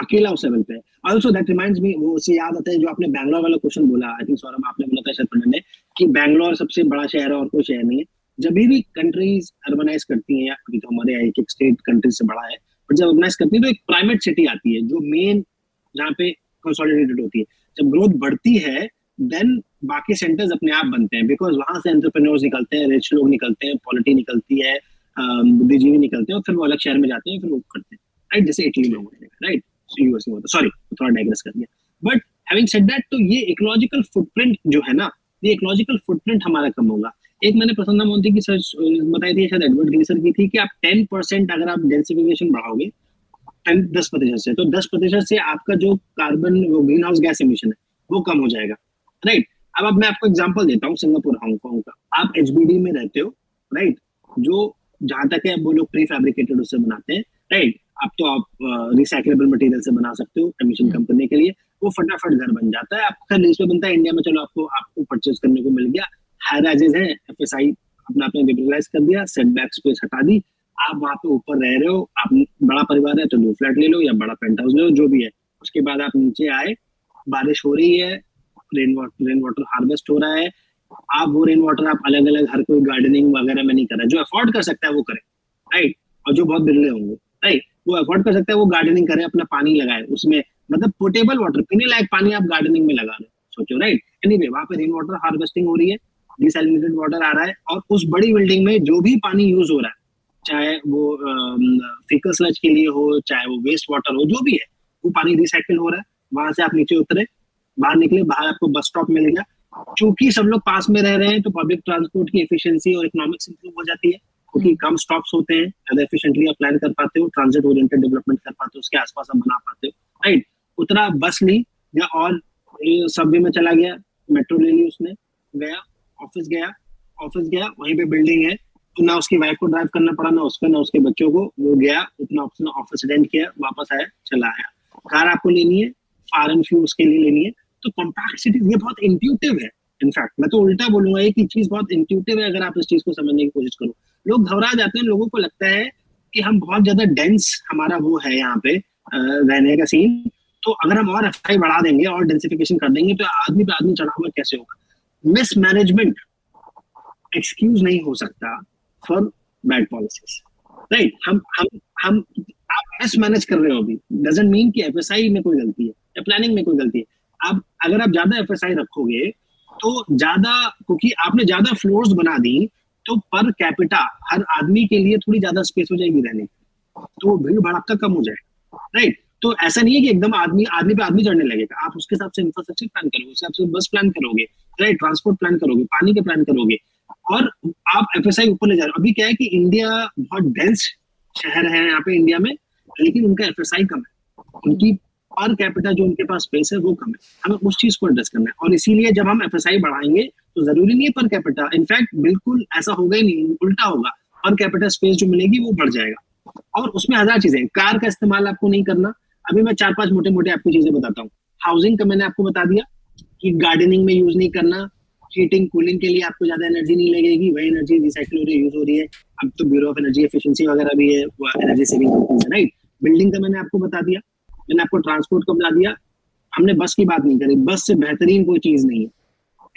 अकेला उस लेवल पे। ऑल्सो दैट रिमाइंड्स मी, वो उससे याद आता है जो आपने बैंगलोर वाला क्वेश्चन बोला, आई थिंक सौरभ आपने बोला था शायद पंडित ने, कि बैंगलोर सबसे बड़ा शहर है और कोई शहर नहीं है। जब भी कंट्रीज अर्बनाइज करती हैं, अभी तो हमारे एक एक स्टेट कंट्री से बड़ा है, बट जब अर्बनाइज करती है तो एक प्राइमेट सिटी आती है जो मेन जहाँ पे कंसोलिडेटेड होती है। जब ग्रोथ बढ़ती है देन बाकी सेंटर्स अपने आप बनते हैं, बिकॉज वहां से एंटरप्रेन्योर्स निकलते हैं, रिच लोग निकलते हैं, पॉलिटी निकलती है, बुद्धिजीवी निकलते हैं, और फिर वो अलग शहर में जाते हैं, फिर वो करते हैं, राइट, जैसे इटली में होता है, राइट, यूएस में होता है। सॉरी, थोड़ा डाइग्रेस कर दिया, बट हैविंग सेड दैट, तो ये इकोलॉजिकल फुटप्रिंट जो है ना, ये इकोलॉजिकल फुटप्रिंट हमारा कम होगा। एक मैंने प्रसन्ना मोहंती की सर्च बताई थी, शायद एडवर्ड ग्लेसर की थी, कि आप 10% अगर आप डेंसिफिकेशन बढ़ाओगे 10% से, तो 10% से आपका जो कार्बन, वो ग्रीन हाउस गैस इमिशन है, वो कम हो जाएगा, राइट। अब मैं आपको एग्जांपल देता हूँ सिंगापुर हांगकांग का। आप एचबीडी में रहते हो, राइट, जो जहाँ तक है वो लोग प्री फैब्रिकेटेड उससे बनाते हैं, राइट। अब तो आप रिसाइक्लेबल मटेरियल से बना सकते हो एमिशन कम करने के लिए, वो फटाफट घर बन जाता है, आपका लीज पे बनता है। इंडिया में चलो आपको परचेज करने को मिल गया, हाई राइजेस हैं, एफएसआई अपना आपने लिबरलाइज कर दिया, सेटबैक स्पेस हटा दी, आप वहाँ पे ऊपर रह रहे हो, आप बड़ा परिवार है तो 2 फ्लैट ले लो या बड़ा पेंट हाउस ले लो, जो भी है। उसके बाद आप नीचे आए, बारिश हो रही है, रेन वाटर हार्वेस्ट हो रहा है, आप वो रेन वाटर आप अलग अलग, हर कोई गार्डनिंग वगैरह में नहीं कर रहा, जो अफोर्ड कर सकता है वो करे, राइट, और जो बहुत बिरले होंगे, राइट, वो अफोर्ड कर सकता है वो गार्डनिंग करे, अपना पानी लगाए उसमें, मतलब पोर्टेबल वाटर, पीने लायक पानी आप गार्डनिंग में लगा रहे हो, सोचो, राइट। एनीवे, वहाँ पे रेन वाटर हार्वेस्टिंग हो रही है, डिसैलिनेटेड वाटर आ रहा है, और उस बड़ी बिल्डिंग में जो भी पानी यूज हो रहा है, चाहे वो फीकल स्लज के लिए हो, चाहे वो वेस्ट वाटर हो, जो भी है, वो पानी रिसाइकिल हो रहा है। वहां से आप नीचे उतरे, बाहर निकले, बाहर आपको बस स्टॉप मिलेगा। चूंकि सब लोग पास में रह रहे हैं तो पब्लिक ट्रांसपोर्ट की एफिशिएंसी और इकोनॉमिक्स इंप्रूव हो जाती है, क्योंकि कम स्टॉप्स होते हैं, ज्यादा एफिशिएंटली आप प्लान कर पाते हो, ट्रांजिट ओरिएंटेड डेवलपमेंट कर पाते हो, उसके आसपास आप बना पाते हो, राइट। उतना बस ली या और सबवे में चला गया, मेट्रो ले ली, उसने गया ऑफिस, वहीं पे बिल्डिंग है, तो ना उसकी वाइफ को ड्राइव करना पड़ा, ना उसके बच्चों को, वो गया उतना ऑप्शन ऑफिस अटेंड किया, वापस आया, चला आया। कार आपको लेनी है, फॉरेन फ्यूल्स के लिए लेनी है, तो कॉम्पैक्ट सिटी ये बहुत इंट्यूटिव है। इनफैक्ट मैं तो उल्टा बोलूंगा, ये चीज बहुत इंट्यूटिव है। अगर आप इस चीज को समझने की कोशिश करो, लोग घबरा जाते हैं, लोगों को लगता है कि हम बहुत ज्यादा डेंस हमारा वो है यहाँ पे रहने का सीन, तो अगर हम और एफआई बढ़ा देंगे और डेंसिफिकेशन कर देंगे तो आदमी पे आदमी चढ़ावा कैसे होगा। मिसमैनेजमेंट एक्सक्यूज नहीं हो सकता फॉर बैड पॉलिसीज, राइट। हम आप मिसमैनेज कर रहे हो अभी, डजंट मीन कि एफएसआई में कोई गलती है या प्लानिंग में कोई गलती है। अब अगर आप ज्यादा एफएसआई रखोगे तो ज्यादा, क्योंकि आपने ज्यादा फ्लोर्स बना दी, तो पर कैपिटा हर आदमी के लिए थोड़ी ज्यादा स्पेस हो जाएगी रहने, तो भीड़ भड़का कम हो जाएगा, राइट। तो ऐसा नहीं है कि एकदम आदमी पे आदमी चढ़ने लगेगा। आप उसके हिसाब से इंफ्रास्ट्रक्चर प्लान करोगे, उसके हिसाब से बस प्लान करोगे, राइट, ट्रांसपोर्ट प्लान करोगे, पानी के प्लान करोगे, और आप एफएसआई ऊपर ले जा रहे हो। अभी क्या है कि इंडिया बहुत डेंस शहर है यहाँ पे इंडिया में, लेकिन उनका एफएसआई कम है, उनकी पर कैपिटा जो उनके पास स्पेस है वो कम है। हमें उस चीज को एड्रेस करना है, और इसीलिए जब हम एफएसआई बढ़ाएंगे तो जरूरी नहीं है पर कैपिटा, इनफैक्ट बिल्कुल ऐसा होगा ही नहीं, उल्टा होगा, पर कैपिटा स्पेस जो मिलेगी वो बढ़ जाएगा। और उसमें हजार चीजें, कार का इस्तेमाल आपको नहीं करना। अभी मैं 4-5 मोटे मोटे आपको चीजें बताता हूँ। हाउसिंग का मैंने आपको बता दिया कि गार्डनिंग में यूज नहीं करना, हीटिंग कूलिंग के लिए आपको ज्यादा एनर्जी नहीं लगेगी, वही एनर्जी रिसाइकिल हो रही है, यूज हो रही है। अब तो ब्यूरो ऑफ एनर्जी एफिशिएंसी वगैरह भी है, एनर्जी सेविंग, राइट। बिल्डिंग का मैंने आपको बता दिया, मैंने आपको ट्रांसपोर्ट का बता दिया, हमने बस की बात नहीं करी, बस से बेहतरीन कोई चीज नहीं है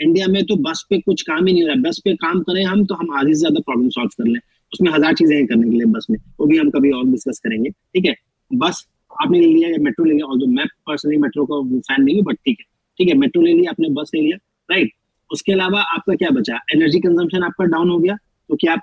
इंडिया में, तो बस पे कुछ काम ही नहीं हो रहा। बस पे काम करें हम तो हम आधे से ज्यादा प्रॉब्लम सॉल्व कर लें, उसमें हजार चीजें हैं करने के लिए बस में, वो भी हम कभी और डिस्कस करेंगे, ठीक है। बस आपने ले लिया या मेट्रो ले लिया, ऑल्दो मैं पर्सनली मेट्रो का फैन नहीं हूं, बट ठीक है मेट्रो ले लिया आपने, बस ले लिया, राइट। उसके अलावा आपका क्या बचा, एनर्जी कंजम्पशन आपका डाउन हो गया क्योंकि आप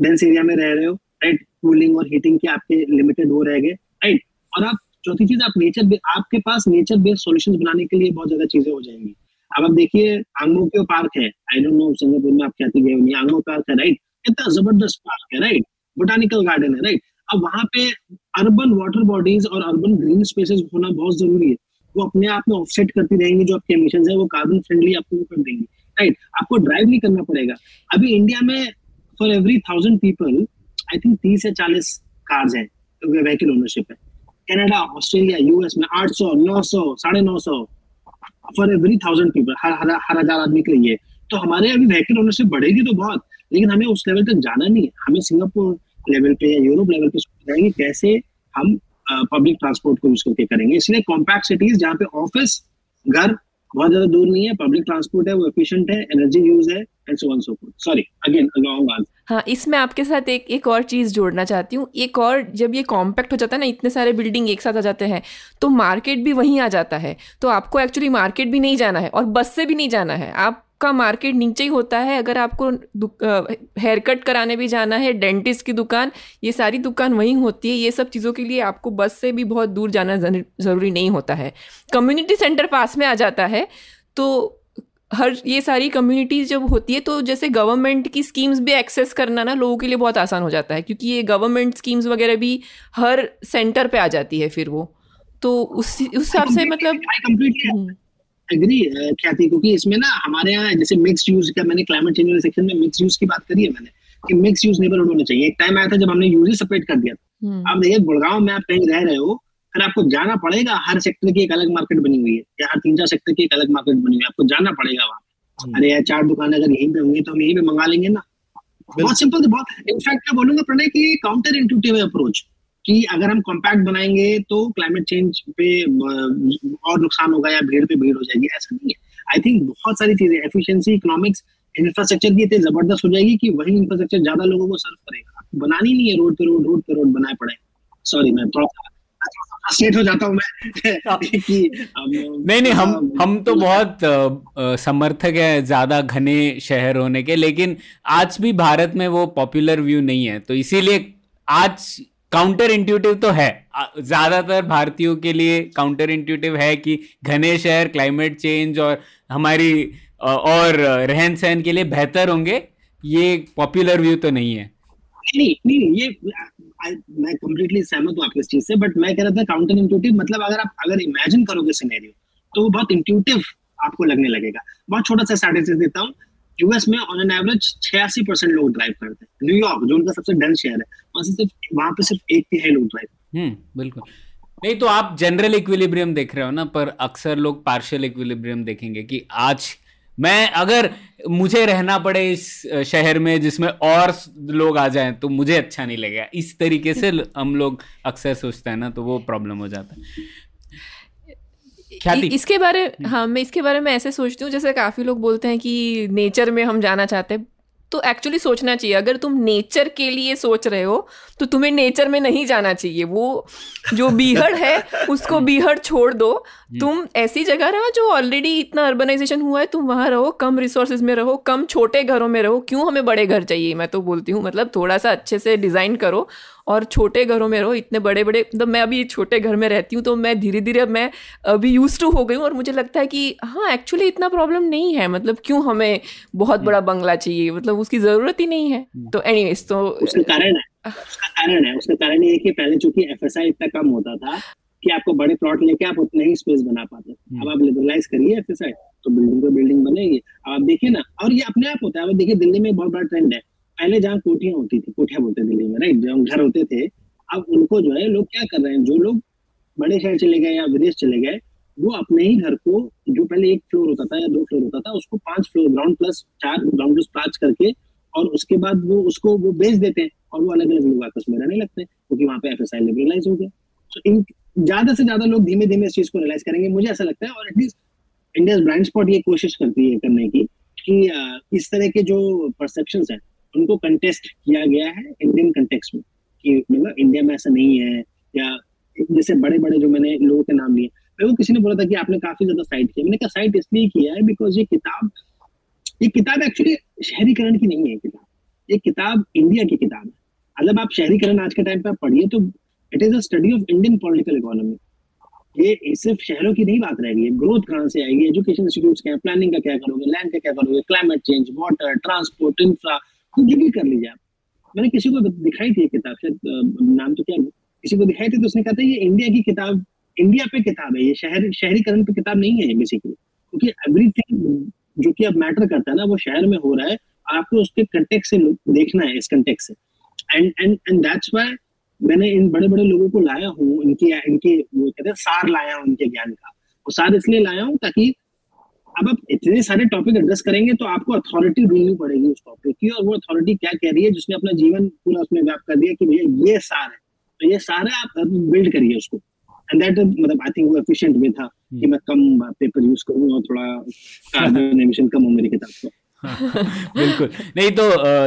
डेंस एरिया में रह रहे हो, राइट। कूलिंग और हीटिंग के आपके लिमिटेड हो रह गए, राइट। और आप चौथी चीज, आप आपके पास नेचर बेस्ड सॉल्यूशंस बनाने के लिए बहुत ज्यादा चीजें हो जाएंगी। अब आप देखिए आंगमोक्यो पार्क है, आई डोंट नो सिंगापुर में आप क्या गए हो, नहीं आंगमो पार्क है, राइट, इतना जबरदस्त पार्क है, राइट, बोटानिकल गार्डन है, राइट। अब वहाँ पे अर्बन वाटर बॉडीज और अर्बन ग्रीन स्पेसेस होना बहुत जरूरी है, वो अपने आप में ऑफसेट करती रहेंगी जो आपके एमिशंस है, वो कार्बन फ्रेंडली आपको कर देंगी, राइट। आपको ड्राइव नहीं करना पड़ेगा। अभी इंडिया में for every 1000 people I think 30 से 40 कार्स हैं, व्हीकल ओनरशिप है। कनाडा, ऑस्ट्रेलिया, यूएस में 800, 900, 950 फॉर एवरी 1000 पीपल, हर 1000 आदमी के लिए। तो हमारे अभी व्हीकल ओनरशिप बढ़ेगी तो बहुत, लेकिन हमें उस लेवल तक जाना नहीं है। हमें सिंगापुर लेवल पे या यूरोप लेवल पे जाएंगे, कैसे हम पब्लिक ट्रांसपोर्ट को यूज करके करेंगे। इसलिए कॉम्पैक्ट सिटीज जहाँ पे ऑफिस घर बहुत ज्यादा दूर नहीं है, पब्लिक ट्रांसपोर्ट है, वो एफिशिएंट है, एनर्जी यूज है, and so on so forth. Sorry again long answer. हाँ, इसमें आपके साथ एक और चीज़ जोड़ना चाहती हूँ। एक और, जब ये कॉम्पैक्ट हो जाता है ना, इतने सारे बिल्डिंग एक साथ आ जाते हैं तो मार्केट भी वहीं आ जाता है, तो आपको एक्चुअली मार्केट भी नहीं जाना है और बस से भी नहीं जाना है, आपका मार्केट नीचे ही होता है। अगर आपको हेयर कट कराने भी जाना है, डेंटिस्ट की दुकान, ये सारी दुकान वहीं होती है। ये सब चीज़ों के लिए आपको बस से भी बहुत दूर जाना ज़रूरी नहीं होता है। कम्युनिटी सेंटर पास में आ जाता है, तो हर ये सारी कम्युनिटीज जब होती है तो जैसे गवर्नमेंट की स्कीम्स भी एक्सेस करना ना लोगों के लिए बहुत आसान हो जाता है, क्योंकि ये गवर्नमेंट स्कीम्स वगैरह भी हर सेंटर पे आ जाती है फिर वो, तो उस हिसाब से मतलब एग्री ख्याति, क्योंकि इसमें ना हमारे यहाँ जैसे मिक्स यूज का, मैंने क्लाइमेट चेंज सेक्शन में मिक्स यूज की बात करी है मैंने, कि मिक्स यूज नेबरहुड होना चाहिए। एक टाइम आया था जब हमने यूज ही सेपरेट कर दिया था। अब देखिए गुड़गांव में आप कहीं रह रहे हो, फिर आपको जाना पड़ेगा, हर सेक्टर की एक अलग मार्केट बनी हुई है या हर 3-4 सेक्टर की एक अलग मार्केट बनी हुई है, आपको जाना पड़ेगा वहाँ। अरे यार 4 दुकानें अगर यहीं पे होंगी तो हम यहीं पे मंगा लेंगे ना, बहुत सिंपल। बहुत इनफैक्ट मैं बोलूंगा प्रणय कि काउंटर इंट्यूटिव है अप्रोच, कि अगर हम कॉम्पैक्ट बनाएंगे तो क्लाइमेट चेंज पे और नुकसान होगा या भीड़ पे भीड़ हो जाएगी, ऐसा नहीं है। आई थिंक बहुत सारी चीजें, एफिशिएंसी, इकोनॉमिक्स, इंफ्रास्ट्रक्चर की इतनी जबरदस्त हो जाएगी कि वही इंफ्रास्ट्रक्चर ज्यादा लोगों को सर्व करेगा। बनानी नहीं है रोड पे रोड बनाए पड़े। सॉरी मैं हो जाता हूं मैं नहीं हम तो बहुत समर्थक है ज्यादा घने शहर होने के, लेकिन आज भी भारत में वो पॉपुलर व्यू नहीं है, तो इसीलिए आज काउंटर इंट्यूटिव तो है, ज्यादातर भारतीयों के लिए काउंटर इंट्यूटिव है कि घने शहर क्लाइमेट चेंज और हमारी और रहन सहन के लिए बेहतर होंगे, ये पॉपुलर व्यू तो नहीं है। नहीं नहीं, ये मैं कंप्लीटली सहमत हूँ आपकी इस चीज से, बट मैं कह रहा था काउंटर इंट्यूटिव मतलब अगर आप इमेजिन करोगे सिनेरियो तो वो बहुत इंट्यूटिव आपको लगने लगेगा। बहुत छोटा सा स्टैटिस्टिक्स देता हूँ, यूएस में ऑन एन एवरेज 86% लोग ड्राइव करते हैं। न्यूयॉर्क जो उनका सबसे डेंस शहर है, वहां पे सिर्फ 1% लोग ड्राइव। बिल्कुल नहीं, तो आप जनरल इक्विलिब्रियम देख रहे हो ना, पर अक्सर लोग पार्शियल इक्विलिब्रियम देखेंगे कि आज मैं अगर मुझे रहना पड़े इस शहर में जिसमें और लोग आ जाएं तो मुझे अच्छा नहीं लगेगा, इस तरीके से हम लोग अक्सर सोचते हैं ना, तो वो प्रॉब्लम हो जाता है। इसके बारे मैं इसके बारे में ऐसे सोचती हूँ, जैसे काफ़ी लोग बोलते हैं कि नेचर में हम जाना चाहते हैं, तो एक्चुअली सोचना चाहिए। अगर तुम नेचर के लिए सोच रहे हो तो तुम्हें नेचर में नहीं जाना चाहिए, वो जो बीहड़ है उसको बीहड़ छोड़ दो। तुम ऐसी जगह रहो जो ऑलरेडी इतना अर्बनाइजेशन हुआ है, तुम वहाँ रहो, कम रिसोर्सेज में रहो, कम छोटे घरों में रहो। क्यों हमें बड़े घर चाहिए? मैं तो बोलती हूँ मतलब थोड़ा सा अच्छे से डिज़ाइन करो और छोटे घरों में रहो। इतने बड़े बड़े मतलब मैं अभी छोटे घर में रहती हूँ तो मैं धीरे धीरे मैं अभी यूज टू हो गई हूँ और मुझे लगता है कि हाँ एक्चुअली इतना प्रॉब्लम नहीं है, मतलब क्यों हमें बहुत बड़ा बंगला चाहिए, मतलब उसकी जरूरत ही नहीं है। तो एनीवेज तो उसका कारण ये है कि पहले चूंकि एफएसआई इतना कम होता था कि आपको बड़े प्लॉट लेके आप उतने ही स्पेस बना पाते। अब आप लिबरलाइज करिए एफएसआई तो बिल्डिंग पे बिल्डिंग बनेगी। आप देखिए ना, और ये अपने आप होता है। अब देखिए दिल्ली में बहुत बड़ा ट्रेंड है, पहले जहाँ कोठियां होती थी, कोठियां बोलते दिल्ली में राइट, जहाँ घर होते थे, अब उनको जो है लोग क्या कर रहे हैं, जो लोग बड़े शहर चले गए या विदेश चले गए वो अपने ही घर को, जो पहले 1 फ्लोर होता था या 2 फ्लोर होता था, उसको 5 फ्लोर ग्राउंड प्लस 4 करके और उसके बाद वो उसको वो बेच देते हैं और वो अलग अलग लोग आपस में रहने लगते हैं क्योंकि वहाँ पे एफएसआई लिबरलाइज हो गया। तो इन ज्यादा से ज्यादा लोग धीमे धीमे इस चीज को रियलाइज करेंगे, मुझे ऐसा लगता है। और एटलीस्ट इंडियाज ब्लाइंड स्पॉट ये कोशिश करती है करने की कि इस तरह के जो परसेप्शंस हैं उनको कंटेस्ट किया गया है इंडियन कंटेक्स्ट में, कि मतलब इंडिया में ऐसा नहीं है। या जैसे बड़े बड़े जो मैंने लोगों के नाम लिए, मेरे को किसी ने बोला था कि आपने काफी ज्यादा साइट किया। मैंने कहा साइट इसलिए किया है बिकॉज ये किताब एक्चुअली शहरीकरण की नहीं है। किताब, ये किताब इंडिया की किताब है। मतलब आप शहरीकरण आज के टाइम पे आप पढ़िए तो it is a study of Indian political economy. ये सिर्फ शहरों की नहीं बात रहेगी, ग्रोथ कहाँ से आएगी, एजुकेशन इंस्टीट्यूट क्या है, प्लानिंग का क्या करोगे, लैंड का क्या करोगे, climate change, water, transport, infra, कुछ भी कर लीजिए आप। मैंने किसी को दिखाई थी किताब, शायद नाम तो क्या, किसी को दिखाई थी तो उसने कहा था ये इंडिया की किताब, इंडिया पे किताब है, ये शहरीकरण पे किताब नहीं है बेसिकली, क्योंकि एवरीथिंग जो कि अब मैटर करता है ना वो शहर में हो रहा है और आपको उसके कंटेक्स्ट से देखना है, इस कंटेक्स्ट से। एंड दैट्स व्हाई मैंने इन बड़े बड़े लोगों को लाया हूँ, इनके वो कहते हैं सार लाया हूँ, उनके ज्ञान का वो सार इसलिए लाया हूँ ताकि अब आप इतने सारे टॉपिक एड्रेस करेंगे तो आपको अथॉरिटी ढूंढनी पड़ेगी उस टॉपिक की, और वो अथॉरिटी क्या कह रही है जिसने अपना जीवन पूरा उसमें व्याप कर दिया कि भैया ये सार है, तो ये सार है, आप बिल्ड करिए उसको। एंड दैट मतलब आई थिंक वो एफिशिएंट भी था कि मैं कम पेपर यूज करूँ और थोड़ा कार्बन एमिशन कम हो मेरी किताब को। बिल्कुल नहीं, तो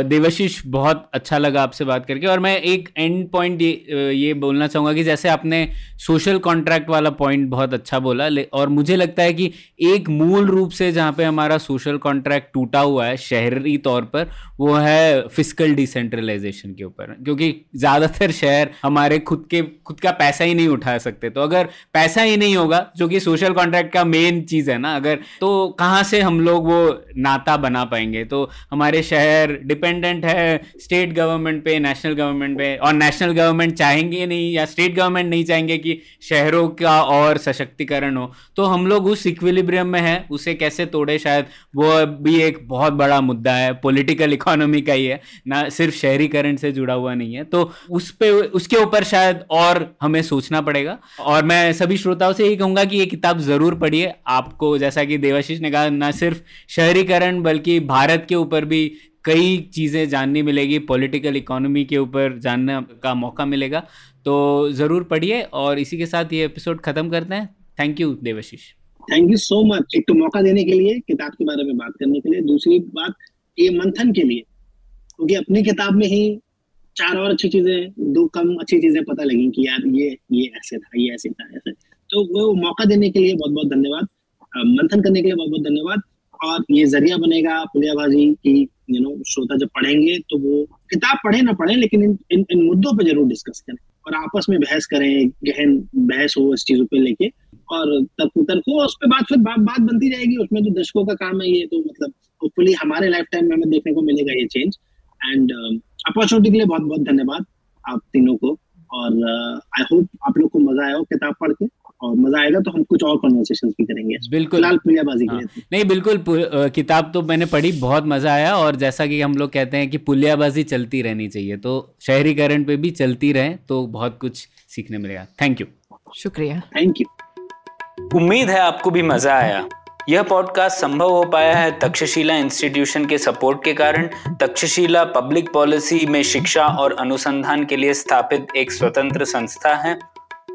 देवाशीष बहुत अच्छा लगा आपसे बात करके। और मैं एक एंड पॉइंट ये बोलना चाहूँगा कि जैसे आपने सोशल कॉन्ट्रैक्ट वाला पॉइंट बहुत अच्छा बोला, और मुझे लगता है कि एक मूल रूप से जहाँ पे हमारा सोशल कॉन्ट्रैक्ट टूटा हुआ है शहरी तौर पर, वो है फिस्कल डिसेंट्रलाइजेशन के ऊपर, क्योंकि ज़्यादातर शहर हमारे खुद का पैसा ही नहीं उठा सकते। तो अगर पैसा ही नहीं होगा, जो कि सोशल कॉन्ट्रैक्ट का मेन चीज़ है ना, अगर तो कहाँ से हम लोग वो नाता पाएंगे। तो हमारे शहर डिपेंडेंट है स्टेट गवर्नमेंट पे, नेशनल गवर्नमेंट पे, और नेशनल गवर्नमेंट चाहेंगे नहीं या स्टेट गवर्नमेंट नहीं चाहेंगे कि शहरों का और सशक्तिकरण हो। तो हम लोग उस इक्विलिब्रियम में हैं, उसे कैसे तोड़े, शायद वो भी एक बहुत बड़ा मुद्दा है, पॉलिटिकल इकोनॉमी का ही है ना, सिर्फ शहरीकरण से जुड़ा हुआ नहीं है। तो उसके ऊपर शायद और हमें सोचना पड़ेगा। और मैं सभी श्रोताओं से यही कहूँगा कि ये किताब ज़रूर पढ़िए। आपको जैसा कि देवाशीष ने कहा, ना सिर्फ शहरीकरण बल्कि भारत के ऊपर भी कई चीज़ें जानने मिलेगी, पॉलिटिकल इकोनॉमी के ऊपर जानने का मौका मिलेगा। तो ज़रूर पढ़िए, और इसी के साथ ये एपिसोड ख़त्म करते हैं। Thank you Devashish, thank you so much. एक तो मौका देने के लिए, किताब के बारे में बात करने के लिए, दूसरी बात ये मंथन के लिए, क्योंकि अपनी किताब में ही 4 और अच्छी चीज़ें, 2 कम अच्छी चीज़ें पता लगी कि यार ये ऐसे था, ये ऐसे था, ऐसे। तो वो मौका देने के लिए बहुत बहुत धन्यवाद, मंथन करने के लिए बहुत बहुत धन्यवाद। और ये जरिया बनेगा पुलियाबाजी की, श्रोता जब पढ़ेंगे तो वो किताब पढ़े ना पढ़े, लेकिन इन मुद्दों पर जरूर डिस्कस करें। और आपस में बहस करें, गहन बहस हो इस चीजों पे लेके और तर्क हो, उस पे बात फिर बात बनती जाएगी। उसमें जो दशकों का काम है ये, तो मतलब होपफुली हमारे लाइफ टाइम में हमें देखने को मिलेगा ये चेंज। एंड अपॉर्चुनिटी के लिए बहुत बहुत धन्यवाद आप तीनों को, और आई होप आप लोग को मजा आया हो किताब पढ़ के, और मजा आएगा तो हम कुछ और कन्वर्सेशंस भी करेंगे। बिल्कुल पुलियाबाजी के लिए नहीं, बिल्कुल किताब तो मैंने पढ़ी, बहुत मजा आया, और जैसा कि हम लोग कहते हैं कि पुलियाबाजी चलती रहनी चाहिए, तो शहरीकरण पे भी चलती रहे तो बहुत कुछ सीखने मिलेगा। थैंक यू, शुक्रिया, थैंक यू। उम्मीद है आपको भी मजा आया। यह पॉडकास्ट संभव हो पाया है तक्षशिला इंस्टीट्यूशन के सपोर्ट के कारण। तक्षशिला पब्लिक पॉलिसी में शिक्षा और अनुसंधान के लिए स्थापित एक स्वतंत्र संस्था है।